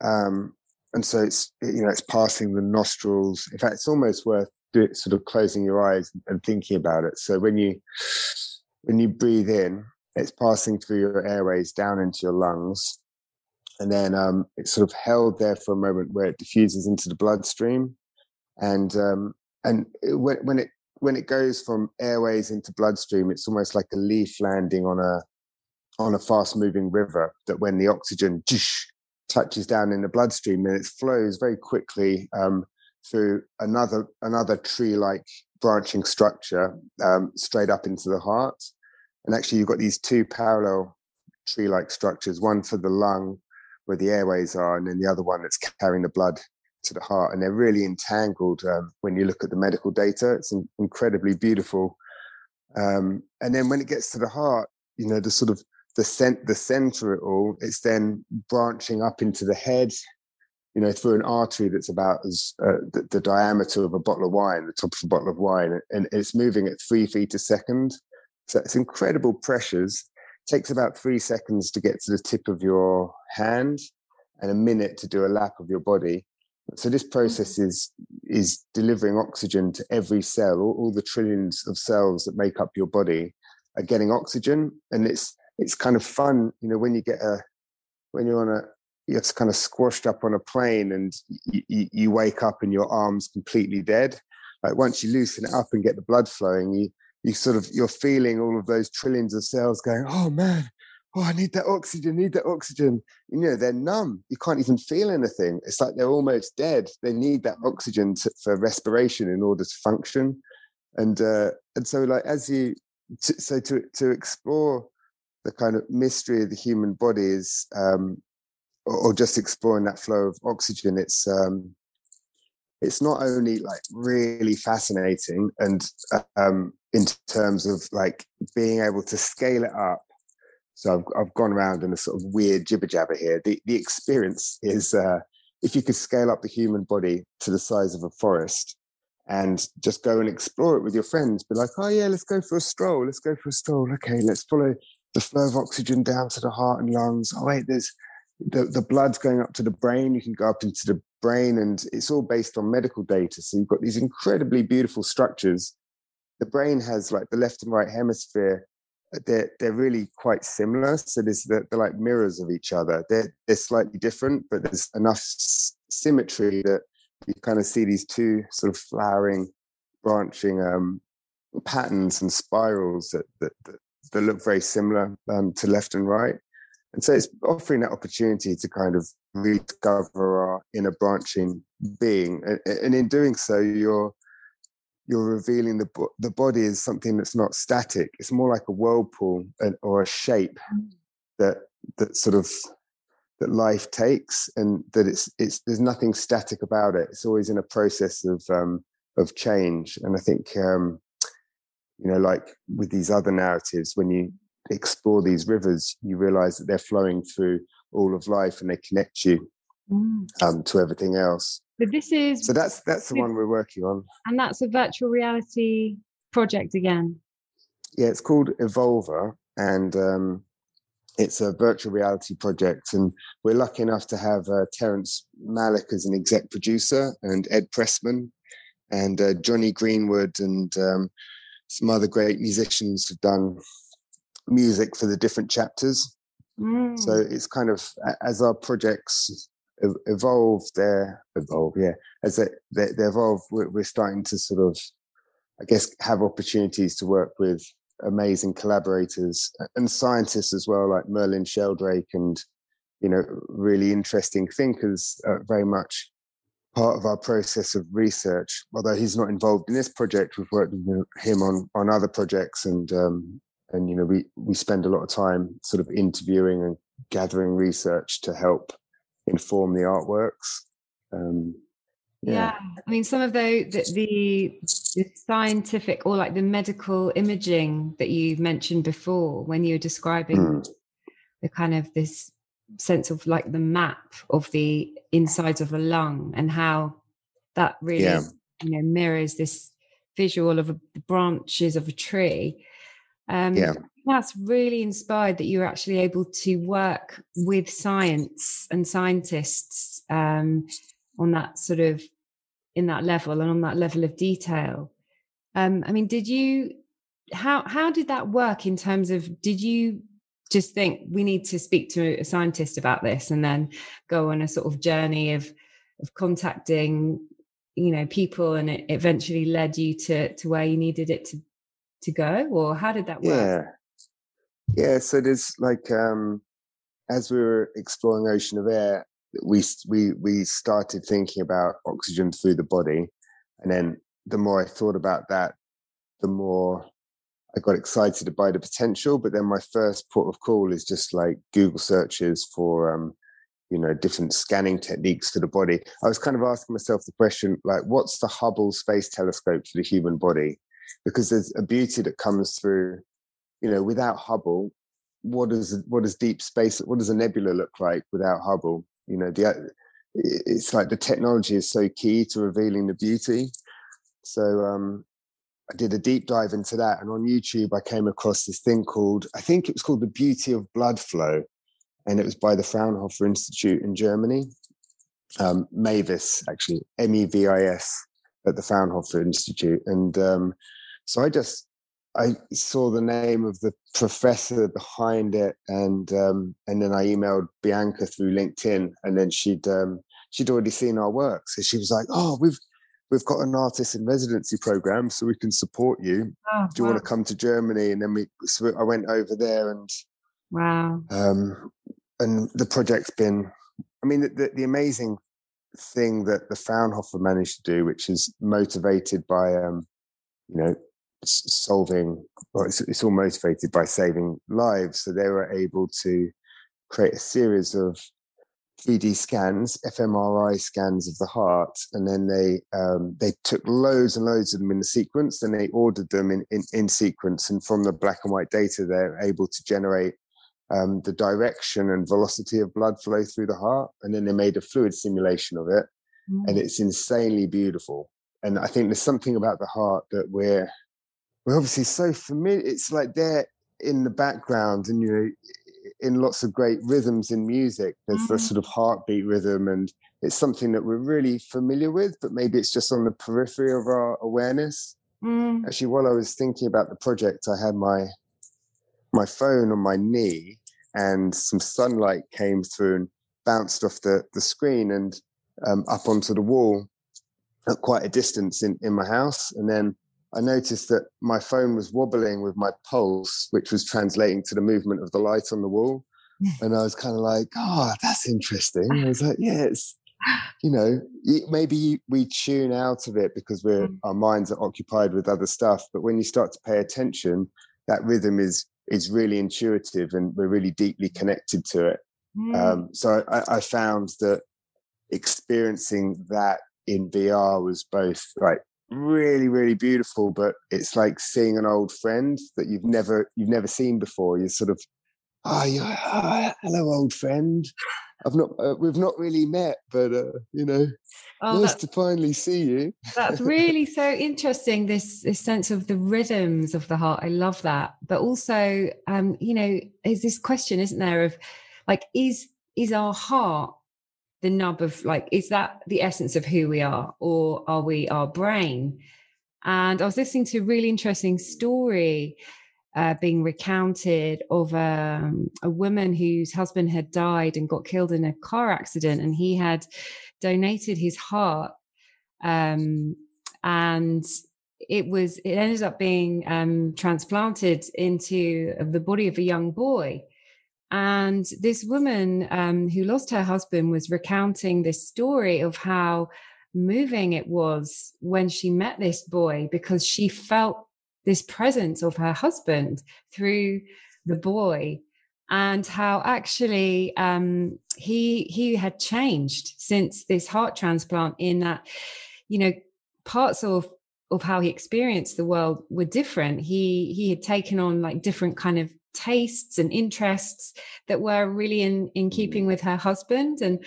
Um, and so it's you know it's passing the nostrils. In fact, it's almost worth. Do it sort of closing your eyes and thinking about it. So when you when you breathe in, it's passing through your airways down into your lungs, and then um, it's sort of held there for a moment where it diffuses into the bloodstream, and um, and when, when it when it goes from airways into bloodstream, it's almost like a leaf landing on a on a fast moving river. That when the oxygen touches down in the bloodstream, and it flows very quickly. Um, through another another tree-like branching structure um, straight up into the heart. And actually you've got these two parallel tree-like structures, one for the lung where the airways are, and then the other one that's carrying the blood to the heart. And they're really entangled um, when you look at the medical data. It's in- incredibly beautiful. Um, and then when it gets to the heart, you know, the sort of the, cent- the center of it all, it's then branching up into the head, you know, through an artery that's about as uh, the, the diameter of a bottle of wine, the top of a bottle of wine, and it's moving at three feet a second. So it's incredible pressures. It takes about three seconds to get to the tip of your hand and a minute to do a lap of your body. So this process is is delivering oxygen to every cell. All, all the trillions of cells that make up your body are getting oxygen. And it's it's kind of fun, you know, when you get a, when you're on a, you're kind of squashed up on a plane and you, you wake up and your arm's completely dead. Like once you loosen it up and get the blood flowing, you you sort of, you're feeling all of those trillions of cells going, oh man, oh, I need that oxygen, need that oxygen. You know, they're numb. You can't even feel anything. It's like they're almost dead. They need that oxygen to, for respiration in order to function. And, uh, and so like as you, t- so to, to explore the kind of mystery of the human body is, um, or just exploring that flow of oxygen, it's um, it's not only like really fascinating, and um, in terms of like being able to scale it up. So I've I've gone around in a sort of weird jibber jabber here. The the experience is uh, if you could scale up the human body to the size of a forest, and just go and explore it with your friends. Be like, oh yeah, let's go for a stroll. Let's go for a stroll. Okay, let's follow the flow of oxygen down to the heart and lungs. Oh wait, there's The, the blood's going up to the brain. You can go up into the brain, and it's all based on medical data. So you've got these incredibly beautiful structures. The brain has like the left and right hemisphere. They're, they're really quite similar. So there's, they're like mirrors of each other. They're, they're slightly different, but there's enough s- symmetry that you kind of see these two sort of flowering, branching um, patterns and spirals that, that, that, that look very similar um, to left and right. And so it's offering that opportunity to kind of rediscover our inner branching being, and in doing so, you're you're revealing the the body is something that's not static. It's more like a whirlpool or a shape that that sort of that life takes, and that it's it's there's nothing static about it. It's always in a process of um, of change. And I think um, you know, like with these other narratives, when you explore these rivers, you realize that they're flowing through all of life, and they connect you mm. um, to everything else. But this is so that's that's the one we're working on, and that's a virtual reality project again. Yeah, it's called Evolver, and um, it's a virtual reality project. And we're lucky enough to have uh, Terence Malick as an exec producer, and Ed Pressman, and uh, Johnny Greenwood, and um, some other great musicians have done music for the different chapters. Mm. So it's kind of, as our projects evolve, they're evolve, yeah. As they, they, they evolve, we're, we're starting to sort of, I guess, have opportunities to work with amazing collaborators and scientists as well, like Merlin Sheldrake, and, you know, really interesting thinkers, uh, very much part of our process of research. Although he's not involved in this project, we've worked with him on, on other projects, and, um, And, you know, we, we spend a lot of time sort of interviewing and gathering research to help inform the artworks. Um, yeah. yeah, I mean, some of the, the, the, the scientific or like the medical imaging that you mentioned before, when you were describing mm. the kind of this sense of like the map of the insides of a lung, and how that really, yeah. you know, mirrors this visual of a, the branches of a tree. Um, yeah. That's really inspired that you were actually able to work with science and scientists um, on that sort of, in that level and on that level of detail. Um, I mean, did you, how how did that work in terms of, did you just think we need to speak to a scientist about this and then go on a sort of journey of of contacting, you know, people, and it eventually led you to to where you needed it to to go? Or how did that work? Yeah, yeah. So there's like, um, as we were exploring Ocean of Air, we we we started thinking about oxygen through the body, and then the more I thought about that, the more I got excited by the potential. But then my first port of call is just like Google searches for, um, you know, different scanning techniques for the body. I was kind of asking myself the question, like, what's the Hubble Space Telescope for the human body? Because there's a beauty that comes through, you know, without Hubble, what does what does deep space, what does a nebula look like without Hubble? You know, the, it's like the technology is so key to revealing the beauty. So um, I did a deep dive into that. And on YouTube, I came across this thing called, I think it was called The Beauty of Blood Flow. And it was by the Fraunhofer Institute in Germany. Um, MAVIS, actually, M E V I S, at the Fraunhofer Institute. And um, so I just, I saw the name of the professor behind it, and um, and then I emailed Bianca through LinkedIn, and then she'd um, she'd already seen our work, so she was like, "Oh, we've we've got an artist in residency program, so we can support you. Oh, Do you wow. want to come to Germany?" And then we, so I went over there, and wow, um, and the project's been, I mean, the, the, the amazing thing that the Fraunhofer managed to do, which is motivated by, um, you know, solving, or it's, it's all motivated by saving lives. So they were able to create a series of three D scans, fMRI scans of the heart, and then they um, they took loads and loads of them in the sequence, and they ordered them in, in, in sequence. And from the black and white data, they're able to generate Um, the direction and velocity of blood flow through the heart, and then they made a fluid simulation of it, mm. and it's insanely beautiful. And I think there's something about the heart that we're we're obviously so familiar. It's like they're in the background, and you know, in lots of great rhythms in music. There's mm. the sort of heartbeat rhythm, and it's something that we're really familiar with, but maybe it's just on the periphery of our awareness. Mm. Actually, while I was thinking about the project, I had my my phone on my knee, and some sunlight came through and bounced off the, the screen and um, up onto the wall at quite a distance in, in my house. And then I noticed that my phone was wobbling with my pulse, which was translating to the movement of the light on the wall. And I was kind of like, oh, that's interesting. And I was like, yeah, it's, you know, maybe we tune out of it because we're our minds are occupied with other stuff. But when you start to pay attention, that rhythm is is really intuitive, and we're really deeply connected to it. Mm. Um, so I, I found that experiencing that in V R was both like really, really beautiful, but it's like seeing an old friend that you've never you've never seen before. You're sort of, oh, you're, oh hello, old friend. I've not, uh, we've not really met, but, uh, you know, oh, nice to finally see you. That's really so interesting, this, this sense of the rhythms of the heart. I love that. But also, um, you know, is this question, isn't there, of like, is is our heart the nub of, like, is that the essence of who we are, or are we our brain? And I was listening to a really interesting story Uh, being recounted of um, a woman whose husband had died and got killed in a car accident, and he had donated his heart, um, and it was it ended up being um, transplanted into the body of a young boy. And this woman um, who lost her husband was recounting this story of how moving it was when she met this boy, because she felt this presence of her husband through the boy, and how actually um, he he had changed since this heart transplant, in that, you know, parts of of how he experienced the world were different. He he had taken on like different kind of tastes and interests that were really in in keeping with her husband. And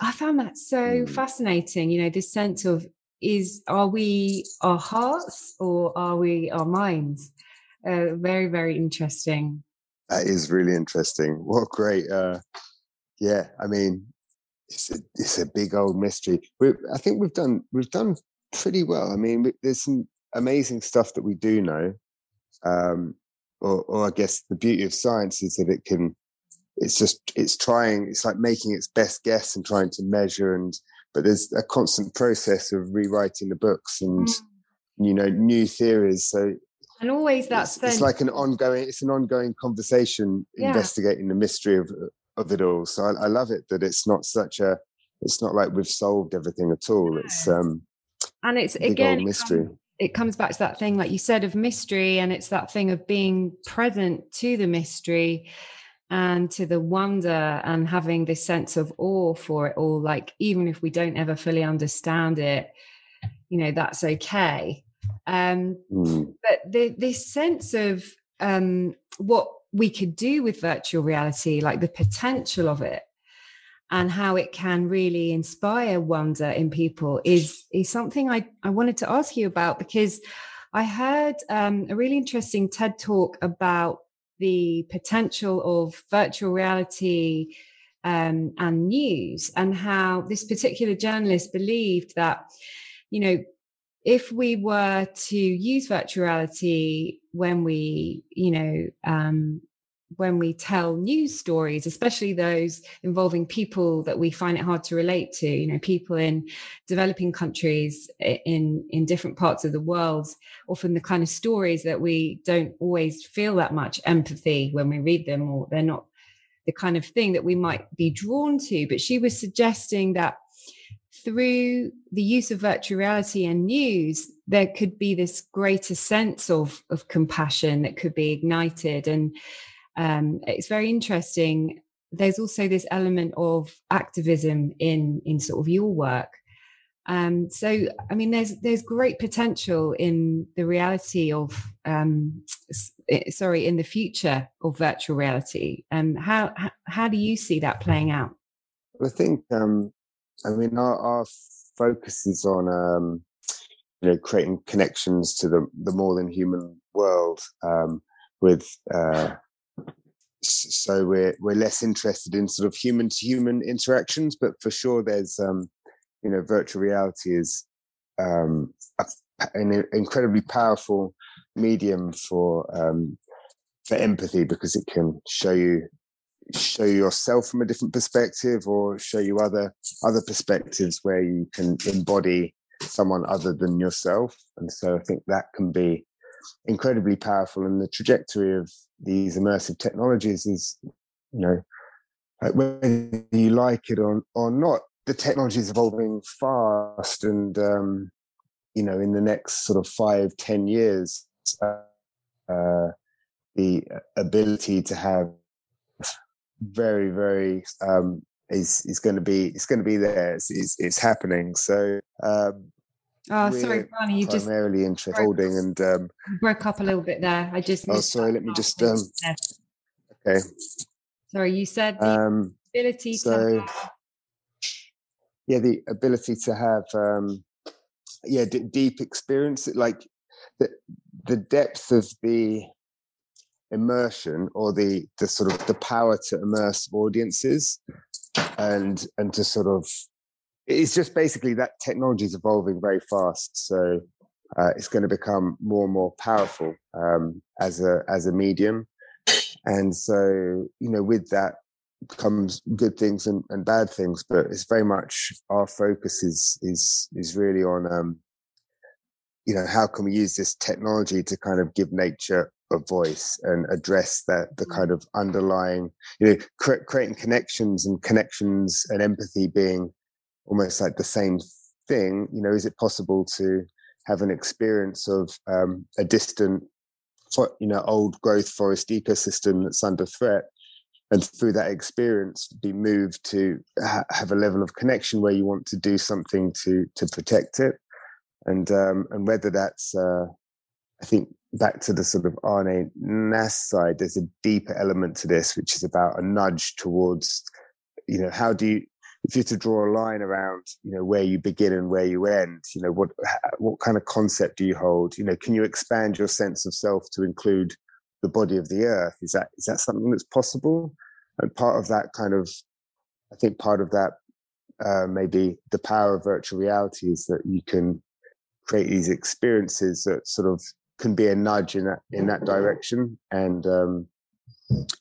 I found that so fascinating, you know, this sense of, is are we our hearts or are we our minds? Uh, very, very interesting. That is really interesting. What great, uh, yeah. I mean, it's a, it's a big old mystery. We're, I think we've done we've done pretty well. I mean, we, there's some amazing stuff that we do know, um, or, or I guess the beauty of science is that it can. It's just it's trying. It's like making its best guess and trying to measure and. But there's a constant process of rewriting the books and, mm. you know, new theories. So, and always that's it's, it's like an ongoing, it's an ongoing conversation, yeah. investigating the mystery of of it all. So I, I love it that it's not such a, it's not like we've solved everything at all. It's um, and it's big again old mystery. It comes, it comes back to that thing, like you said, of mystery, and it's that thing of being present to the mystery. And to the wonder, and having this sense of awe for it all, like even if we don't ever fully understand it, you know, that's okay. Um, mm. But the, this sense of um, what we could do with virtual reality, like the potential of it, and how it can really inspire wonder in people, is is something I, I wanted to ask you about, because I heard um, a really interesting TED talk about the potential of virtual reality um, and news, and how this particular journalist believed that, you know, if we were to use virtual reality when we, you know, um, when we tell news stories, especially those involving people that we find it hard to relate to, you know, people in developing countries, in, in different parts of the world, often the kind of stories that we don't always feel that much empathy when we read them, or they're not the kind of thing that we might be drawn to. But she was suggesting that through the use of virtual reality and news, there could be this greater sense of, of compassion that could be ignited. And Um, it's very interesting. There's also this element of activism in in sort of your work. Um, so, I mean, there's there's great potential in the reality of um, sorry, in the future of virtual reality. Um, how how do you see that playing out? Well, I think um, I mean our, our focus is on um, you know, creating connections to the the more than human world um, with. Uh, So we're we're less interested in sort of human to human interactions, but for sure there's um, you know, virtual reality is um, a, an incredibly powerful medium for um, for empathy, because it can show you show yourself from a different perspective, or show you other other perspectives where you can embody someone other than yourself. And so I think that can be incredibly powerful, and the trajectory of these immersive technologies is, you know, whether you like it or, or not, the technology is evolving fast, and um, you know, in the next sort of five, ten years, uh, uh, the ability to have very, very um, is is going to be it's going to be there. It's it's, it's happening. So. Um, Oh, sorry, Barney, you just primarily interested holding and um, broke up a little bit there. I just. Oh, sorry. Let me just. Um, okay. Sorry, you said the um, ability so, to. Have... Yeah, the ability to have, um, yeah, d- deep experience, like the the depth of the immersion, or the the sort of the power to immerse audiences, and and to sort of. It's just basically that technology is evolving very fast, so uh, it's going to become more and more powerful um, as a as a medium. And so, you know, with that comes good things and, and bad things. But it's very much our focus is is is really on, um, you know, how can we use this technology to kind of give nature a voice and address that the kind of underlying, you know, cre- creating connections and connections and empathy being. Almost like the same thing, you know. Is it possible to have an experience of um, a distant, you know, old growth forest ecosystem that's under threat, and through that experience, be moved to ha- have a level of connection where you want to do something to to protect it, and um, and whether that's, uh, I think, back to the sort of Arne Næss side, there's a deeper element to this, which is about a nudge towards, you know, how do you. If you're to draw a line around, you know, where you begin and where you end, you know, what what kind of concept do you hold? You know, can you expand your sense of self to include the body of the earth? Is that is that something that's possible? And part of that kind of, I think part of that uh, maybe the power of virtual reality is that you can create these experiences that sort of can be a nudge in that in that direction. And um,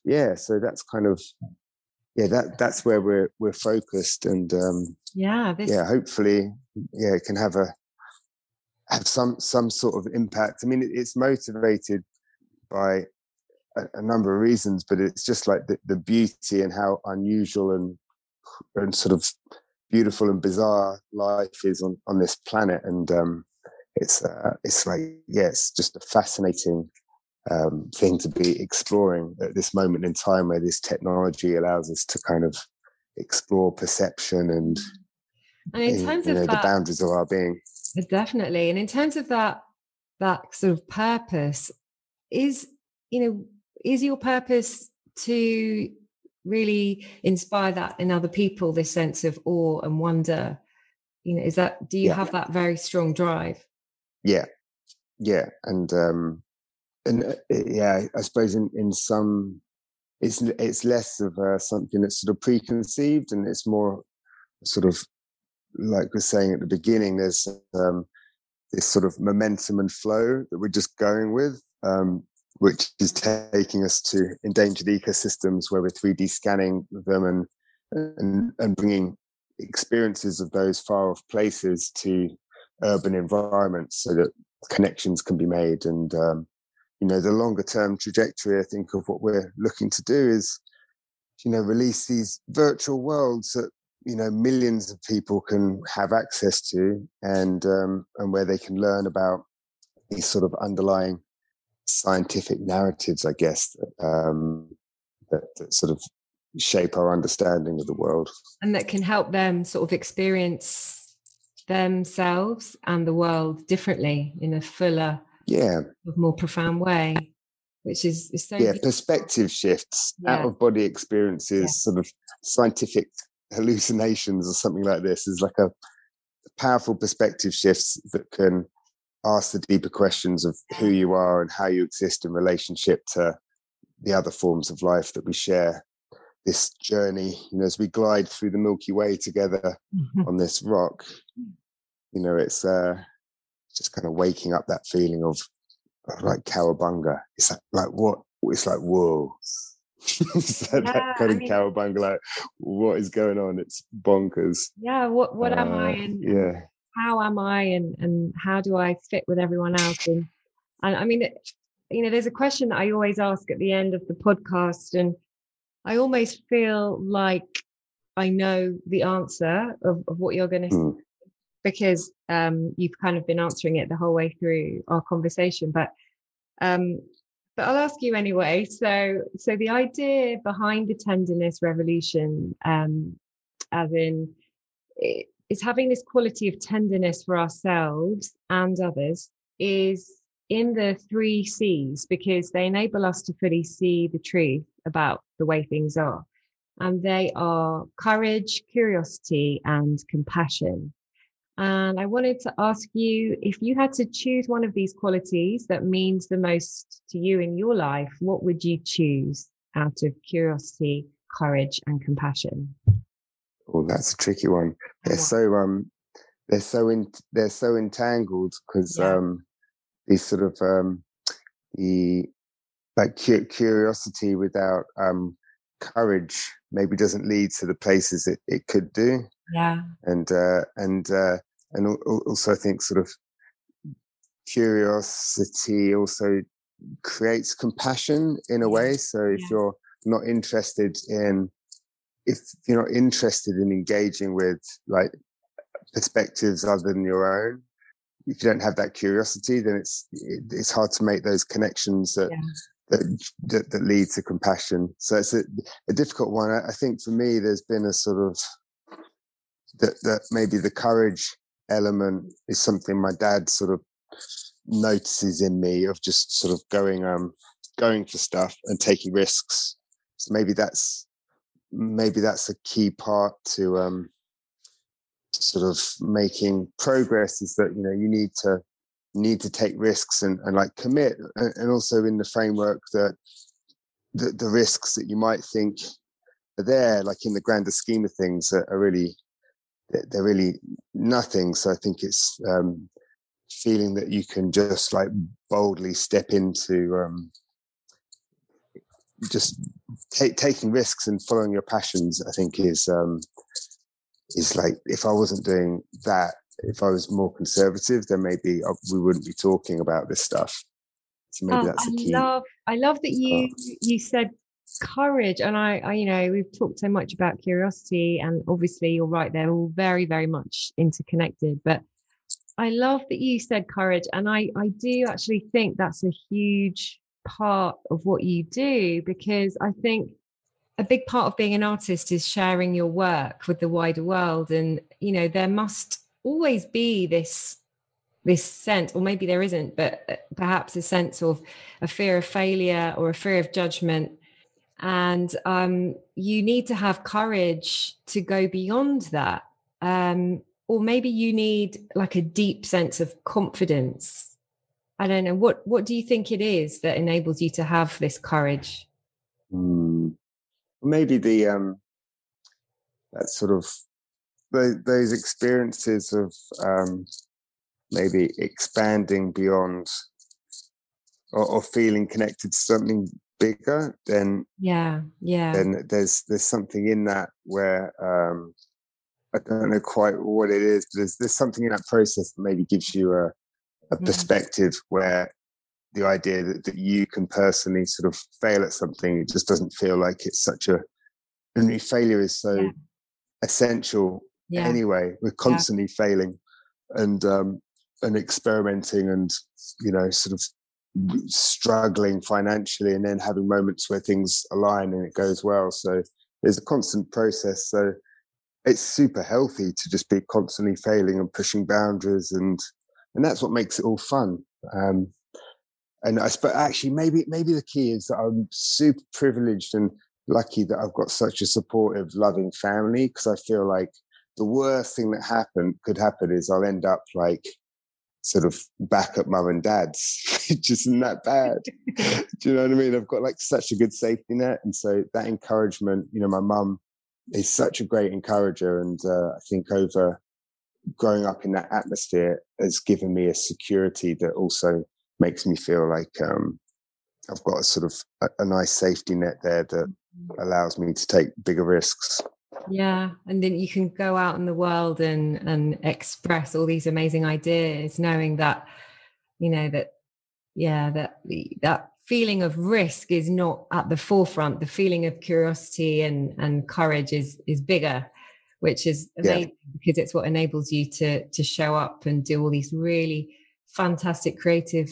yeah, so that's kind of. Yeah, that that's where we're we're focused, and um, yeah, this... yeah. Hopefully, yeah, it can have a have some some sort of impact. I mean, it, it's motivated by a, a number of reasons, but it's just like the, the beauty and how unusual and and sort of beautiful and bizarre life is on, on this planet, and um, it's uh, it's like yeah, it's just a fascinating. Um, thing to be exploring at this moment in time, where this technology allows us to kind of explore perception and, and in terms you know, of that, the boundaries of our being. Definitely, and in terms of that, that sort of purpose is, you know, is your purpose to really inspire that in other people, this sense of awe and wonder. You know, is that? Do you yeah. have that very strong drive? Yeah, yeah, and. um And uh, yeah, I suppose in, in some, it's it's less of uh, something that's sort of preconceived, and it's more sort of like we're saying at the beginning. There's um, this sort of momentum and flow that we're just going with, um, which is taking us to endangered ecosystems where we're three D scanning them and and and bringing experiences of those far off places to urban environments so that connections can be made and. Um, You know, the longer term trajectory, I think, of what we're looking to do is, you know, release these virtual worlds that, you know, millions of people can have access to and um, and where they can learn about these sort of underlying scientific narratives, I guess, um, that, that sort of shape our understanding of the world. And that can help them sort of experience themselves and the world differently in a fuller yeah of more profound way, which is, is so yeah different. Perspective shifts, yeah. out of body experiences, yeah. sort of scientific hallucinations or something like this is like a powerful perspective shifts that can ask the deeper questions of who you are and how you exist in relationship to the other forms of life that we share this journey, you know, as we glide through the Milky Way together on this rock. You know, it's uh just kind of waking up that feeling of, of like cowabunga. It's like, like what? It's like, whoa. It's like yeah, that kind I of mean, cowabunga, like what is going on? It's bonkers. Yeah, what what uh, am I? And yeah. how am I? And, and how do I fit with everyone else? And, and I mean, it, you know, there's a question that I always ask at the end of the podcast, and I almost feel like I know the answer of, of what you're going to mm. say, because um, you've kind of been answering it the whole way through our conversation. But um, but I'll ask you anyway. So so the idea behind the tenderness revolution, um, as in, it, is having this quality of tenderness for ourselves and others, is in the three C's, because they enable us to fully see the truth about the way things are. And they are courage, curiosity, and compassion. And I wanted to ask you, if you had to choose one of these qualities that means the most to you in your life, what would you choose out of curiosity, courage, and compassion? Oh, that's a tricky one. They're so um, they're so in, they're so entangled, because yeah. um, these sort of um, the like cu- curiosity without um, courage maybe doesn't lead to the places it, it could do. Yeah, and uh, and uh, and also I think sort of curiosity also creates compassion in a way. So if yeah. you're not interested in if you're not interested in engaging with like perspectives other than your own, if you don't have that curiosity, then it's it, it's hard to make those connections that, yeah. that, that that lead to compassion. So it's a, a difficult one. I, I think for me, there's been a sort of that that maybe the courage element is something my dad sort of notices in me, of just sort of going um going for stuff and taking risks. So maybe that's. Maybe that's a key part to um, sort of making progress, is that, you know, you need to need to take risks and, and like commit, and, and also in the framework that the, the risks that you might think are there, like in the grander scheme of things, are, are really they're really nothing. So I think it's um, feeling that you can just like boldly step into um, just. Take, taking risks and following your passions, I think, is um, is like, if I wasn't doing that, if I was more conservative, then maybe I, we wouldn't be talking about this stuff. So maybe oh, that's I a key. Love, I love that you oh. you said courage, and I, I, you know, we've talked so much about curiosity, and obviously you're right, they're all very, very much interconnected. But I love that you said courage, and I, I do actually think that's a huge part of what you do, because I think a big part of being an artist is sharing your work with the wider world. And, you know, there must always be this this sense, or maybe there isn't, but perhaps a sense of a fear of failure or a fear of judgment. And um, you need to have courage to go beyond that. Um, or maybe you need like a deep sense of confidence. I don't know. What, what do you think it is that enables you to have this courage? Mm, maybe the um, that sort of those, those experiences of um, maybe expanding beyond, or, or feeling connected to something bigger. Then yeah, yeah. Then there's there's something in that where um, I don't know quite what it is, but there's there's something in that process that maybe gives you a. a perspective where the idea that, that you can personally sort of fail at something, it just doesn't feel like it's such a, I mean, failure is so yeah. essential yeah. anyway. We're constantly yeah. failing and, um, and experimenting and, you know, sort of struggling financially, and then having moments where things align and it goes well. So there's a constant process. So it's super healthy to just be constantly failing and pushing boundaries, and, And that's what makes it all fun. Um, and I suppose actually maybe maybe the key is that I'm super privileged and lucky that I've got such a supportive, loving family, because I feel like the worst thing that happened could happen is I'll end up like sort of back at mum and dad's. It just isn't that bad. Do you know what I mean? I've got like such a good safety net. And so that encouragement, you know, my mum is such a great encourager. And uh, I think over... growing up in that atmosphere has given me a security that also makes me feel like um, I've got a sort of a, a nice safety net there that allows me to take bigger risks. Yeah. And then you can go out in the world and, and express all these amazing ideas, knowing that, you know, that, yeah, that that feeling of risk is not at the forefront. The feeling of curiosity and, and courage is is bigger, which is amazing, yeah. because it's what enables you to to show up and do all these really fantastic creative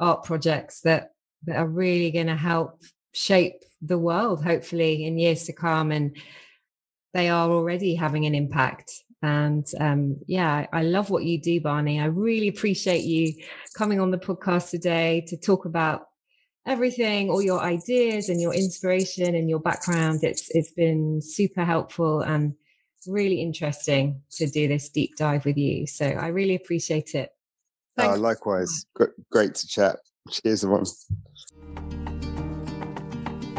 art projects that, that are really going to help shape the world, hopefully, in years to come. And they are already having an impact. And um, yeah, I love what you do, Barney. I really appreciate you coming on the podcast today to talk about everything, all your ideas and your inspiration and your background. It's it's been super helpful and really interesting to do this deep dive with you. So I really appreciate it. Uh, likewise. Great to chat. Cheers, everyone.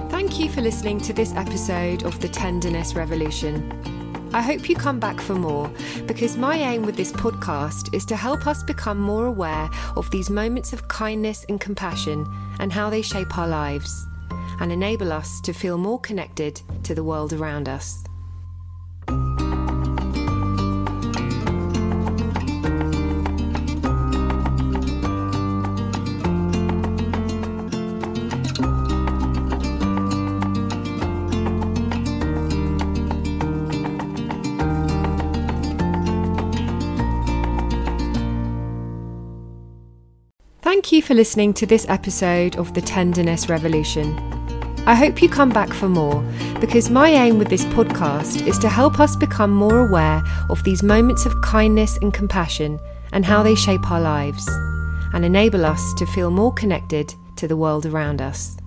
Thank you for listening to this episode of The Tenderness Revolution. I hope you come back for more, because my aim with this podcast is to help us become more aware of these moments of kindness and compassion and how they shape our lives and enable us to feel more connected to the world around us. Thank you for listening to this episode of The Tenderness Revolution. I hope you come back for more, because my aim with this podcast is to help us become more aware of these moments of kindness and compassion and how they shape our lives and enable us to feel more connected to the world around us.